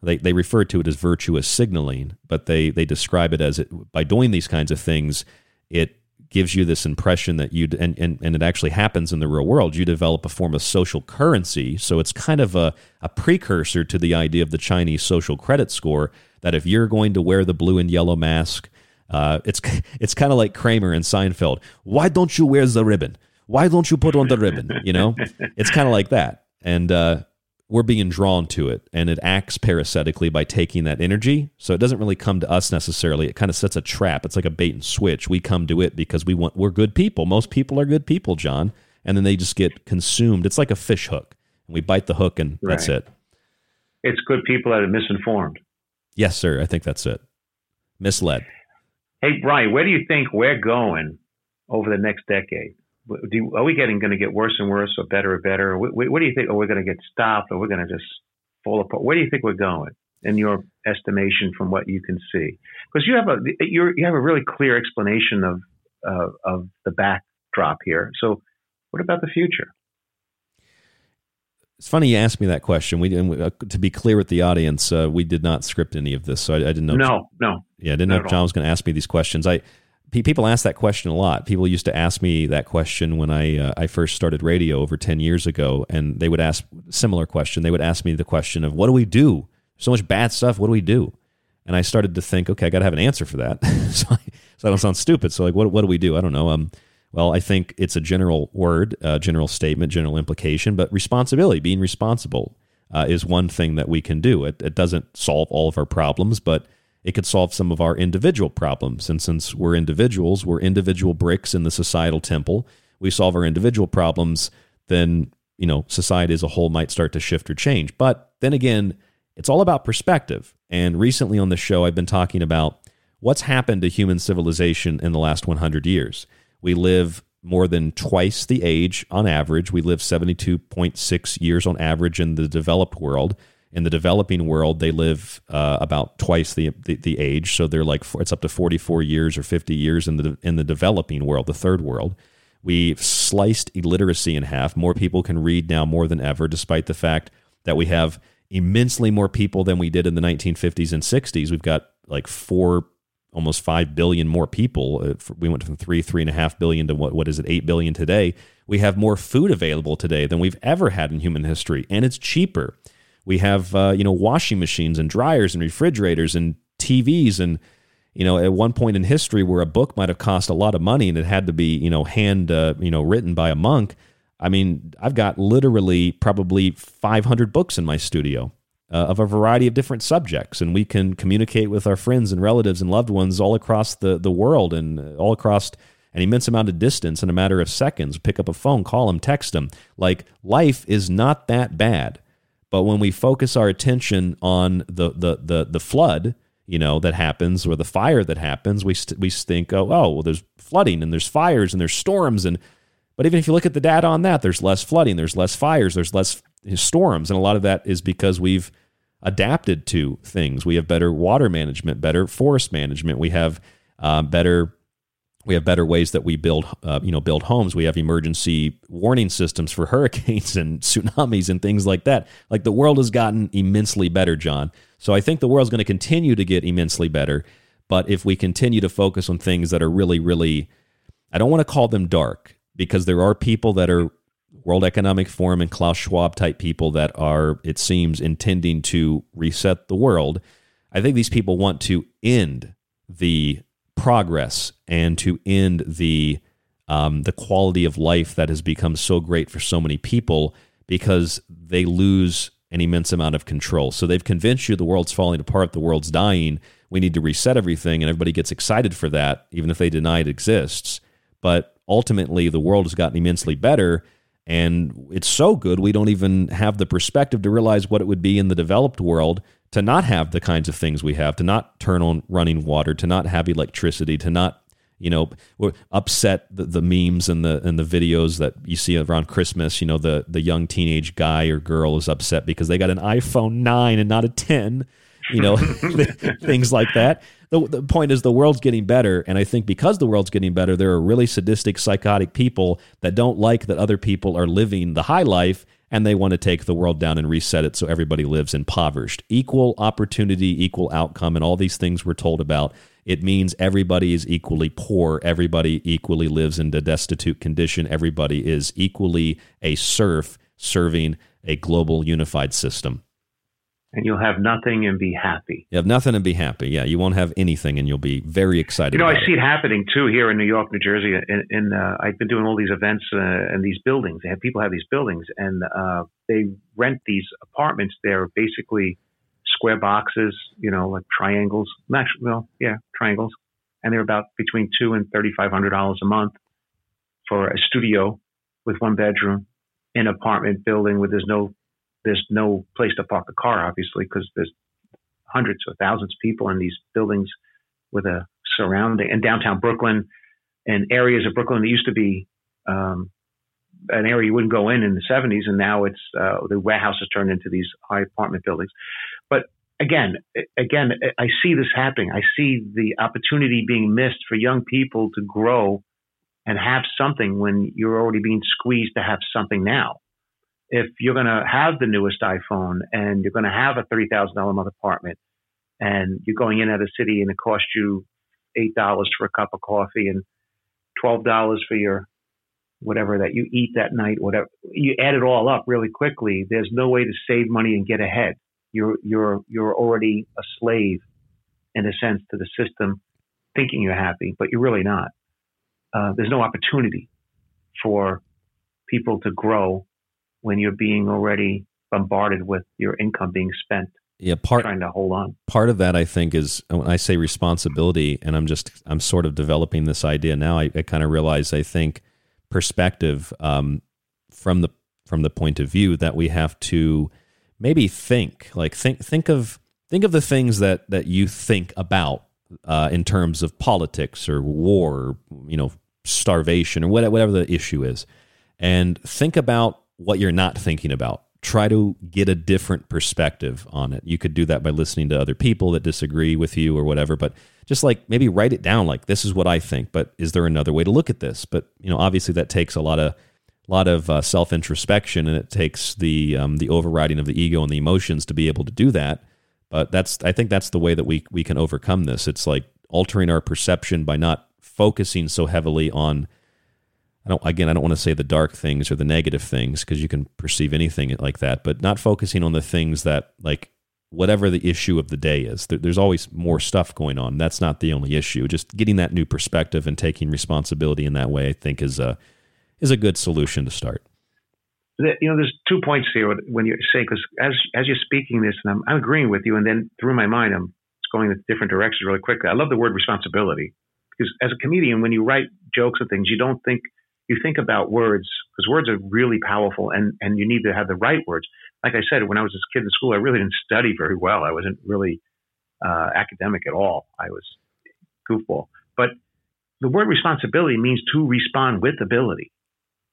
they they refer to it as virtuous signaling, but they they describe it as it, by doing these kinds of things, it gives you this impression that you and, and and it actually happens in the real world. You develop a form of social currency. So it's kind of a a precursor to the idea of the Chinese social credit score. That if you're going to wear the blue and yellow mask. Uh, it's it's kind of like Kramer and Seinfeld. Why don't you wear the ribbon? Why don't you put on the ribbon? You know, it's kind of like that. And uh, we're being drawn to it, and it acts parasitically by taking that energy. So it doesn't really come to us necessarily. It kind of sets a trap. It's like a bait and switch. We come to it because we want. We're good people. Most people are good people, John. And then they just get consumed. It's like a fish hook. We bite the hook, and right. that's it. It's good people that are misinformed. Yes, sir. I think that's it. Misled. Hey, Brian, where do you think we're going over the next decade? Do, are we getting going to get worse and worse, or better and better? What, what do you think? Are we going to get stopped, or we're going to just fall apart? Where do you think we're going, in your estimation, from what you can see? Because you have a you're, you have a really clear explanation of uh, of the backdrop here. So, what about the future? It's funny you asked me that question. We didn't, uh, to be clear with the audience, uh, we did not script any of this, so I, I didn't know. No, if, no. Yeah, I didn't know if John was going to ask me these questions. I pe- people ask that question a lot. People used to ask me that question when I uh, I first started radio over ten years ago, and they would ask a similar question. They would ask me the question of, what do we do? So much bad stuff, what do we do? And I started to think, okay, I got to have an answer for that. so, I, so I don't sound stupid. So like, what what do we do? I don't know. Um. Well, I think it's a general word, uh, general statement, general implication, but responsibility, being responsible uh, is one thing that we can do. It, it doesn't solve all of our problems, but it could solve some of our individual problems. And since we're individuals, we're individual bricks in the societal temple. We solve our individual problems, then, you know, society as a whole might start to shift or change. But then again, it's all about perspective. And recently on the show, I've been talking about what's happened to human civilization in the last one hundred years. We live more than twice the age on average. We live seventy-two point six years on average in the developed world. In the developing world, they live uh, about twice the, the the age. So they're like it's up to forty-four years or fifty years in the in the developing world, the third world. We've sliced illiteracy in half. More people can read now more than ever, despite the fact that we have immensely more people than we did in the nineteen fifties and sixties. We've got like four. Almost five billion more people. We went from three, three and a half billion to what? What is it? Eight billion today. We have more food available today than we've ever had in human history, and it's cheaper. We have, uh, you know, washing machines and dryers and refrigerators and T Vs. And, you know, at one point in history where a book might have cost a lot of money and it had to be, you know, hand, uh, you know, written by a monk. I mean, I've got literally probably five hundred books in my studio uh, of a variety of different subjects. And we can communicate with our friends and relatives and loved ones all across the, the world and all across an immense amount of distance in a matter of seconds. Pick up a phone, call them, text them. Like, life is not that bad. But when we focus our attention on the the the, the flood, you know, that happens, or the fire that happens, we st- we think, oh, oh, well, there's flooding and there's fires and there's storms. And but even if you look at the data on that, there's less flooding, there's less fires, there's less storms. And a lot of that is because we've adapted to things. We have better water management, better forest management. We have um, better we have better ways that we build, uh, you know, build homes. We have emergency warning systems for hurricanes and tsunamis and things like that. Like, the world has gotten immensely better, John. So I think the world's going to continue to get immensely better. But if we continue to focus on things that are really, really, I don't want to call them dark, because there are people that are World Economic Forum and Klaus Schwab type people that are, it seems, intending to reset the world. I think these people want to end the progress and to end the um, the quality of life that has become so great for so many people, because they lose an immense amount of control. So they've convinced you the world's falling apart, the world's dying, we need to reset everything, and everybody gets excited for that, even if they deny it exists. But ultimately, the world has gotten immensely better, and it's so good we don't even have the perspective to realize what it would be in the developed world to not have the kinds of things we have, to not turn on running water, to not have electricity, to not, you know, upset the, the memes and the and the videos that you see around Christmas. You know, the the young teenage guy or girl is upset because they got an iPhone nine and not a ten. You know, things like that. The, the point is, the world's getting better. And I think because the world's getting better, there are really sadistic, psychotic people that don't like that other people are living the high life, and they want to take the world down and reset it so everybody lives impoverished. Equal opportunity, equal outcome, and all these things we're told about. It means everybody is equally poor. Everybody equally lives in a destitute condition. Everybody is equally a serf serving a global unified system. And you'll have nothing and be happy. You have nothing and be happy. Yeah, you won't have anything, and you'll be very excited. You know, about I see it. it happening too here in New York, New Jersey. In, in uh, I've been doing all these events uh, and these buildings. They have people have these buildings, and uh, they rent these apartments. They're basically square boxes, you know, like triangles. Actually, well, yeah, triangles, and they're about between two and thirty-five hundred dollars a month for a studio with one bedroom in an apartment building where there's no. There's no place to park a car, obviously, because there's hundreds or thousands of people in these buildings with a surrounding in downtown Brooklyn and areas of Brooklyn that used to be um, an area you wouldn't go in in the seventies. And now it's uh, the warehouses turned into these high apartment buildings. But again, again, I see this happening. I see the opportunity being missed for young people to grow and have something when you're already being squeezed to have something now. If you're going to have the newest iPhone and you're going to have a thirty thousand dollars a month apartment and you're going in out of the city and it costs you eight dollars for a cup of coffee and twelve dollars for your whatever that you eat that night, whatever, you add it all up really quickly. There's no way to save money and get ahead. You're, you're, you're already a slave in a sense to the system, thinking you're happy, but you're really not. Uh, there's no opportunity for people to grow when you're being already bombarded with your income being spent, yeah, part, trying to hold on. Part of that, I think, is when I say responsibility, and I'm just, I'm sort of developing this idea now. I, I kind of realize, I think, perspective um, from the from the point of view that we have to maybe think, like think think of think of the things that that you think about uh, in terms of politics or war, or, you know, starvation or whatever, whatever the issue is, and think about what you're not thinking about. Try to get a different perspective on it. You could do that by listening to other people that disagree with you or whatever, but just like maybe write it down, like, this is what I think, but is there another way to look at this? But, you know, obviously that takes a lot of lot of uh, self-introspection, and it takes the um, the overriding of the ego and the emotions to be able to do that. But that's, I think that's the way that we we can overcome this. It's like altering our perception by not focusing so heavily on I don't, again, I don't want to say the dark things or the negative things, because you can perceive anything like that, but not focusing on the things that, like, whatever the issue of the day is, there, there's always more stuff going on. That's not the only issue. Just getting that new perspective and taking responsibility in that way, I think, is a, is a good solution to start. You know, there's two points here when you say, because as, as you're speaking this, and I'm, I'm agreeing with you, and then through my mind, I'm it's going in different directions really quickly. I love the word responsibility, because as a comedian, when you write jokes and things, you don't think, you think about words, because words are really powerful, and, and you need to have the right words. Like I said, when I was a kid in school, I really didn't study very well. I wasn't really uh, academic at all. I was goofball. But the word responsibility means to respond with ability.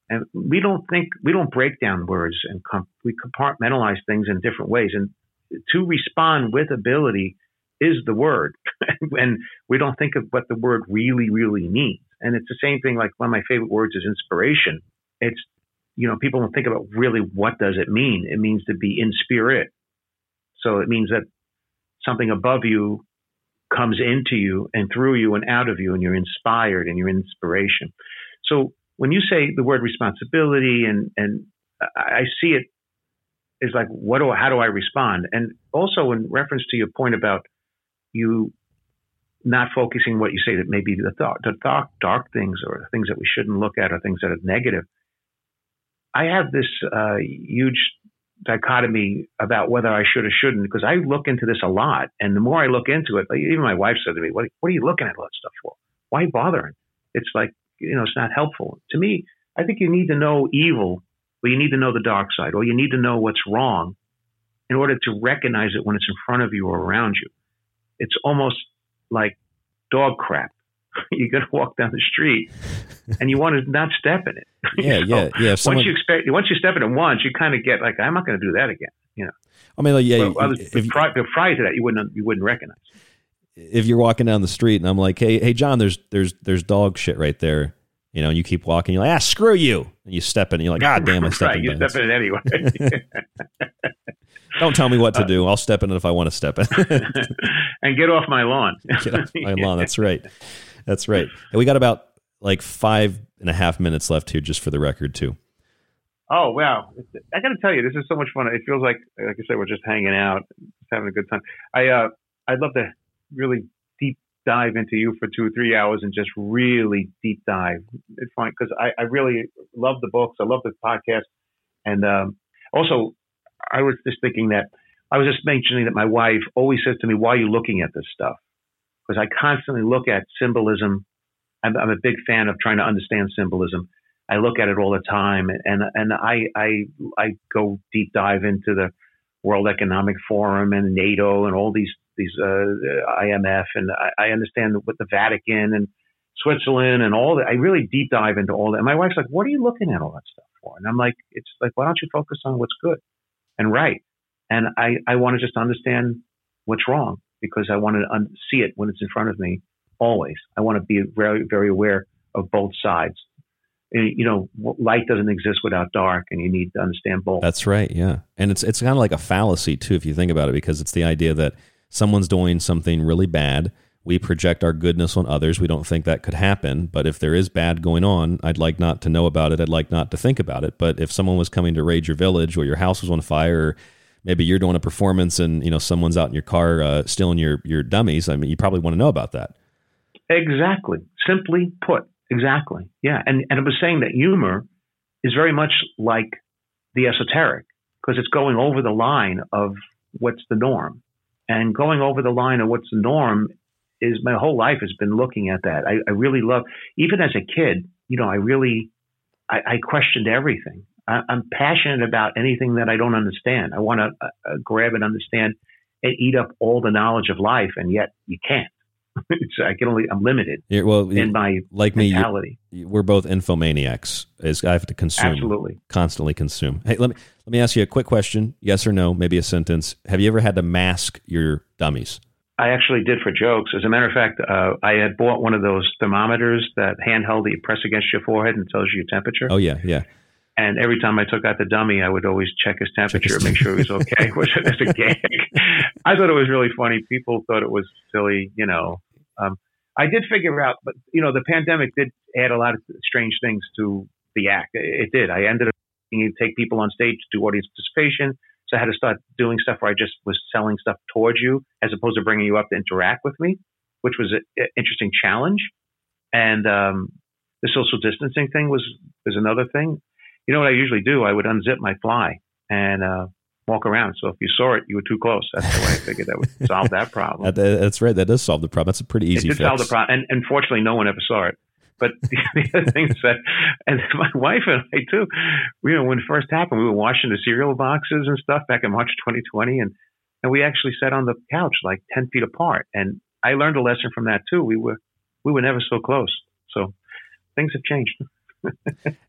And we don't think, we don't break down words, and comp- we compartmentalize things in different ways. And to respond with ability is the word. And we don't think of what the word really, really means. And it's the same thing, like one of my favorite words is inspiration. It's, you know, people don't think about really what does it mean. It means to be in spirit. So it means that something above you comes into you and through you and out of you, and you're inspired and you're inspiration. So when you say the word responsibility, and, and I see it as like, what do I, how do I respond? And also in reference to your point about you not focusing what you say, that maybe the, th- the th- dark things or things that we shouldn't look at or things that are negative. I have this uh, huge dichotomy about whether I should or shouldn't, because I look into this a lot. And the more I look into it, like even my wife said to me, what, what are you looking at all that stuff for? Why bothering? It's like, you know, it's not helpful. To me, I think you need to know evil, or you need to know the dark side, or you need to know what's wrong in order to recognize it when it's in front of you or around you. It's almost like dog crap. You're going to walk down the street and you want to not step in it. Yeah, you know? yeah, yeah. Someone, once you expect, once you step in it once, you kind of get like, I'm not going to do that again. You know, I mean, like, yeah, well, others, if, if, prior, prior to that, you wouldn't, you wouldn't recognize it. If you're walking down the street and I'm like, Hey, Hey John, there's, there's, there's dog shit right there. You know, and you keep walking, you're like, ah, screw you. And you step in and you're like, God damn, I stepped right, in. You step in it anyway. Don't tell me what to do. I'll step in it if I want to step in. And get off my lawn. Get off my lawn. That's right. That's right. And we got about like five and a half minutes left here, just for the record too. Oh, wow. I got to tell you, this is so much fun. It feels like, like I said, we're just hanging out, just having a good time. I, uh, I'd love to really deep dive into you for two or three hours and just really deep dive. It's fine, because I, I really love the books. I love the podcast. And um, also, I was just thinking that I was just mentioning that my wife always says to me, why are you looking at this stuff? Because I constantly look at symbolism. I'm, I'm a big fan of trying to understand symbolism. I look at it all the time. And, and I, I, I go deep dive into the World Economic Forum and NATO and all these these uh, I M F, and I, I understand what the Vatican and Switzerland and all that. I really deep dive into all that. And my wife's like, what are you looking at all that stuff for? And I'm like, it's like, why don't you focus on what's good and right? And I, I want to just understand what's wrong, because I want to un- see it when it's in front of me always. I want to be very, very aware of both sides. You know, light doesn't exist without dark, and you need to understand both. That's right. Yeah. And it's, it's kind of like a fallacy too, if you think about it, because it's the idea that someone's doing something really bad. We project our goodness on others. We don't think that could happen. But if there is bad going on, I'd like not to know about it. I'd like not to think about it. But if someone was coming to raid your village, or your house was on fire, or maybe you're doing a performance and, you know, someone's out in your car uh, stealing your, your dummies, I mean, you probably want to know about that. Exactly. Simply put. Exactly. Yeah. And, and I was saying that humor is very much like the esoteric, because it's going over the line of what's the norm. And going over the line of what's the norm is, my whole life has been looking at that. I, I really love, even as a kid, you know, I really, I, I questioned everything. I, I'm passionate about anything that I don't understand. I want to uh, grab and understand and eat up all the knowledge of life. And yet you can't. So I can only, I'm limited yeah, well, in my like mentality. Me, we're both infomaniacs. Is I have to consume, Absolutely. constantly consume. Hey, let me let me ask you a quick question. Yes or no, maybe a sentence. Have you ever had to mask your dummies? I actually did for jokes. As a matter of fact, uh, I had bought one of those thermometers, that handheld that you press against your forehead and tells you your temperature. Oh, yeah, yeah. And every time I took out the dummy, I would always check his temperature, check his make sure he was okay. Was it just a gag? I thought it was really funny. People thought it was silly, you know. Um, I did figure out, but you know, the pandemic did add a lot of strange things to the act. It did. I ended up you take people on stage to do audience participation. So I had to start doing stuff where I just was selling stuff towards you as opposed to bringing you up to interact with me, which was an interesting challenge. And um, the social distancing thing was is another thing. You know what I usually do? I would unzip my fly and uh, walk around. So if you saw it, you were too close. That's the way I figured that would solve that problem. That's right. That does solve the problem. That's a pretty easy fix. It did solve the problem. And, and fortunately, no one ever saw it. But the other thing is that, and my wife and I too, you know, when it first happened, we were washing the cereal boxes and stuff back in March twenty twenty. And, and we actually sat on the couch like ten feet apart. And I learned a lesson from that too. We were, we were never so close. So things have changed.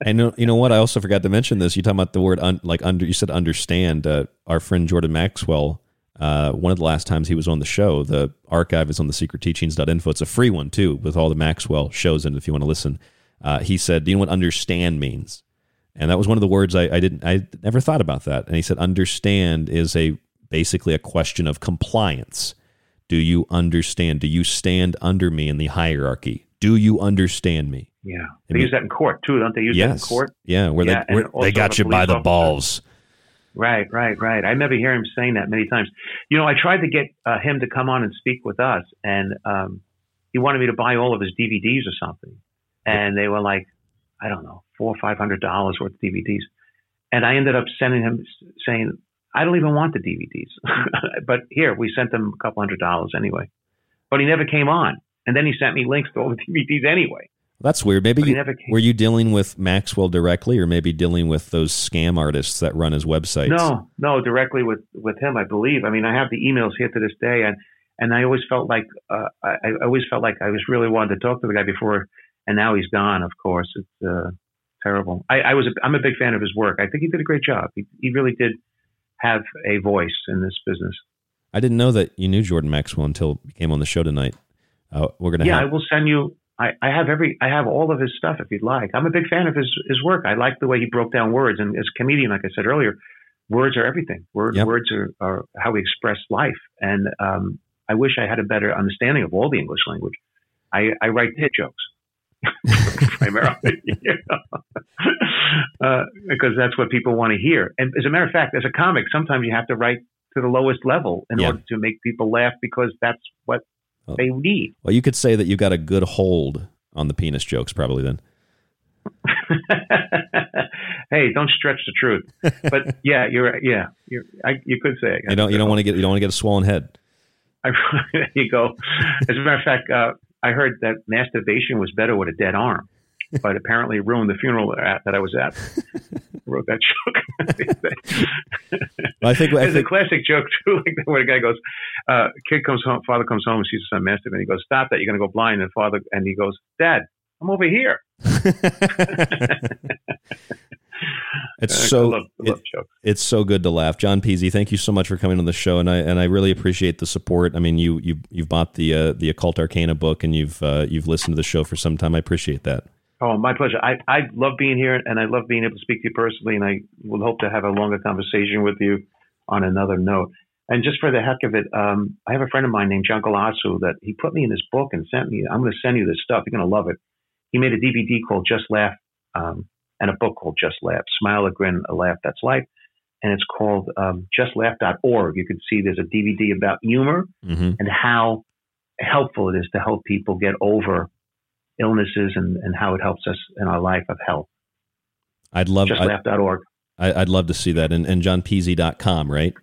And you know what? I also forgot to mention this. You talking about the word un, like under, you said understand. Uh, our friend Jordan Maxwell, uh, one of the last times he was on the show, the archive is on the secret teachings dot info. It's a free one too, with all the Maxwell shows in it if you want to listen. Uh, he said, do you know what understand means? And that was one of the words I, I didn't, I never thought about that. And he said, understand is a, basically a question of compliance. Do you understand? Do you stand under me in the hierarchy? Do you understand me? Yeah. They I mean, use that in court too, don't they? Use yes. that in court? Yeah, where yeah, they where they got you by the balls. Right, right, right. I remember hearing him saying that many times. You know, I tried to get uh, him to come on and speak with us, and um, he wanted me to buy all of his D V Ds or something. And they were like, I don't know, four or five hundred dollars worth of D V Ds. And I ended up sending him saying, I don't even want the D V Ds. But here, we sent him a couple hundred dollars anyway. But he never came on. And then he sent me links to all the D V Ds anyway. That's weird. Maybe you, were you dealing with Maxwell directly, or maybe dealing with those scam artists that run his websites? No, no, directly with, with him, I believe. I mean, I have the emails here to this day, and, and I always felt like uh, I, I always felt like I was really wanted to talk to the guy before, and now he's gone. Of course, it's uh, terrible. I, I was a, I'm a big fan of his work. I think he did a great job. He, he really did have a voice in this business. I didn't know that you knew Jordan Maxwell until he came on the show tonight. Uh, we're gonna yeah, have- I will send you. I, I have every, I have all of his stuff if you'd like. I'm a big fan of his, his work. I like the way he broke down words. And as a comedian, like I said earlier, words are everything. Word, yep. Words are, are how we express life. And um, I wish I had a better understanding of all the English language. I, I write hit jokes primarily, you know? uh, because that's what people want to hear. And as a matter of fact, as a comic, sometimes you have to write to the lowest level in yeah. order to make people laugh, because that's what they need. Well, you could say that you got a good hold on the penis jokes, probably, then. Hey, don't stretch the truth. But yeah, you're yeah, you're, I, you could say it. You don't you don't want to get you don't want to get a swollen head. I, there you go. As a matter of fact, uh, I heard that masturbation was better with a dead arm, but apparently ruined the funeral that I was at. I wrote that joke. well, I think well, it's a classic joke too, like where the guy goes, uh, "Kid comes home, father comes home, and sees his son masturbating. He goes, stop that! You're going to go blind." And father, and he goes, "Dad, I'm over here." It's so I love, I love it, it's so good to laugh. John Pizzi, thank you so much for coming on the show, and I and I really appreciate the support. I mean, you you you've bought the uh, the Occult Arcana book, and you've uh, you've listened to the show for some time. I appreciate that. Oh, my pleasure. I, I love being here, and I love being able to speak to you personally, and I will hope to have a longer conversation with you on another note. And just for the heck of it, um, I have a friend of mine named John Galasu that he put me in his book and sent me. I'm going to send you this stuff. You're going to love it. He made a D V D called Just Laugh um, and a book called Just Laugh, Smile, a Grin, a Laugh, That's Life. And it's called um, just laugh dot org. You can see there's a D V D about humor mm-hmm. and how helpful it is to help people get over illnesses and, and how it helps us in our life of health. I'd love just laugh dot org. I'd, I'd love to see that. And, and john pizzi dot com, right?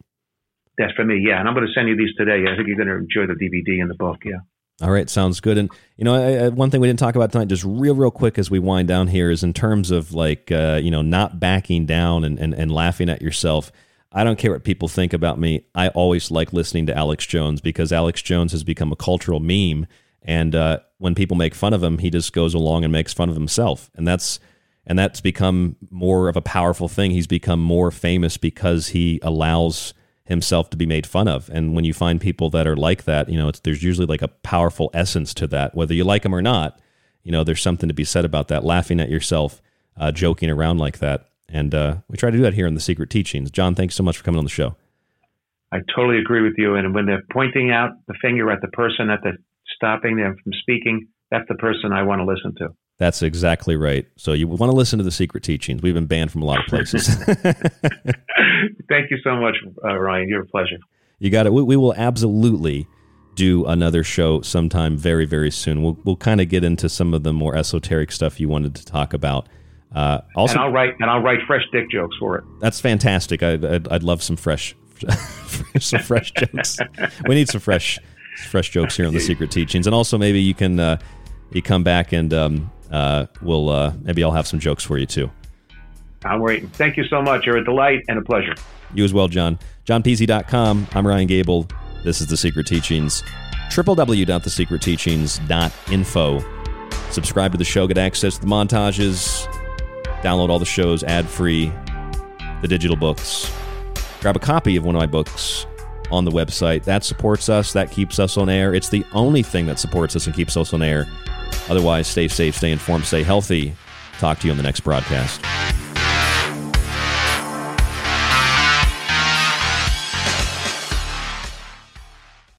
That's for me. Yeah. And I'm going to send you these today. I think you're going to enjoy the D V D and the book. Yeah. All right. Sounds good. And you know, I, I, one thing we didn't talk about tonight, just real, real quick as we wind down here, is in terms of like, uh, you know, not backing down and, and, and laughing at yourself. I don't care what people think about me. I always like listening to Alex Jones, because Alex Jones has become a cultural meme. And, uh, when people make fun of him, he just goes along and makes fun of himself. And that's, and that's become more of a powerful thing. He's become more famous because he allows himself to be made fun of. And when you find people that are like that, you know, it's, there's usually like a powerful essence to that, whether you like them or not, you know, there's something to be said about that, laughing at yourself, uh, joking around like that. And, uh, we try to do that here in the Secret Teachings. John, thanks so much for coming on the show. I totally agree with you. And when they're pointing out the finger at the person at the stopping them from speaking, that's the person I want to listen to. That's exactly right. So you want to listen to the secret teachings. We've been banned from a lot of places. Thank you so much, uh, Ryan. You're a pleasure. You got it. We, we will absolutely do another show sometime very, very soon. We'll we'll kind of get into some of the more esoteric stuff you wanted to talk about. Uh, also, and I'll write and I'll write fresh dick jokes for it. That's fantastic. I, I'd I'd love some fresh some fresh jokes. We need some fresh fresh jokes here on the secret teachings. And also maybe you can uh, you come back and. Um, Uh, we'll uh, maybe I'll have some jokes for you too. I'm waiting. Thank you so much. You're a delight and a pleasure. You as well, John. John Pizzi dot com. I'm Ryan Gable. This is The Secret Teachings. w w w dot the secret teachings dot info. Subscribe to the show. Get access to the montages. Download all the shows ad-free. The digital books. Grab a copy of one of my books on the website. That supports us. That keeps us on air. It's the only thing that supports us and keeps us on air. Otherwise, stay safe, stay informed, stay healthy. Talk to you on the next broadcast.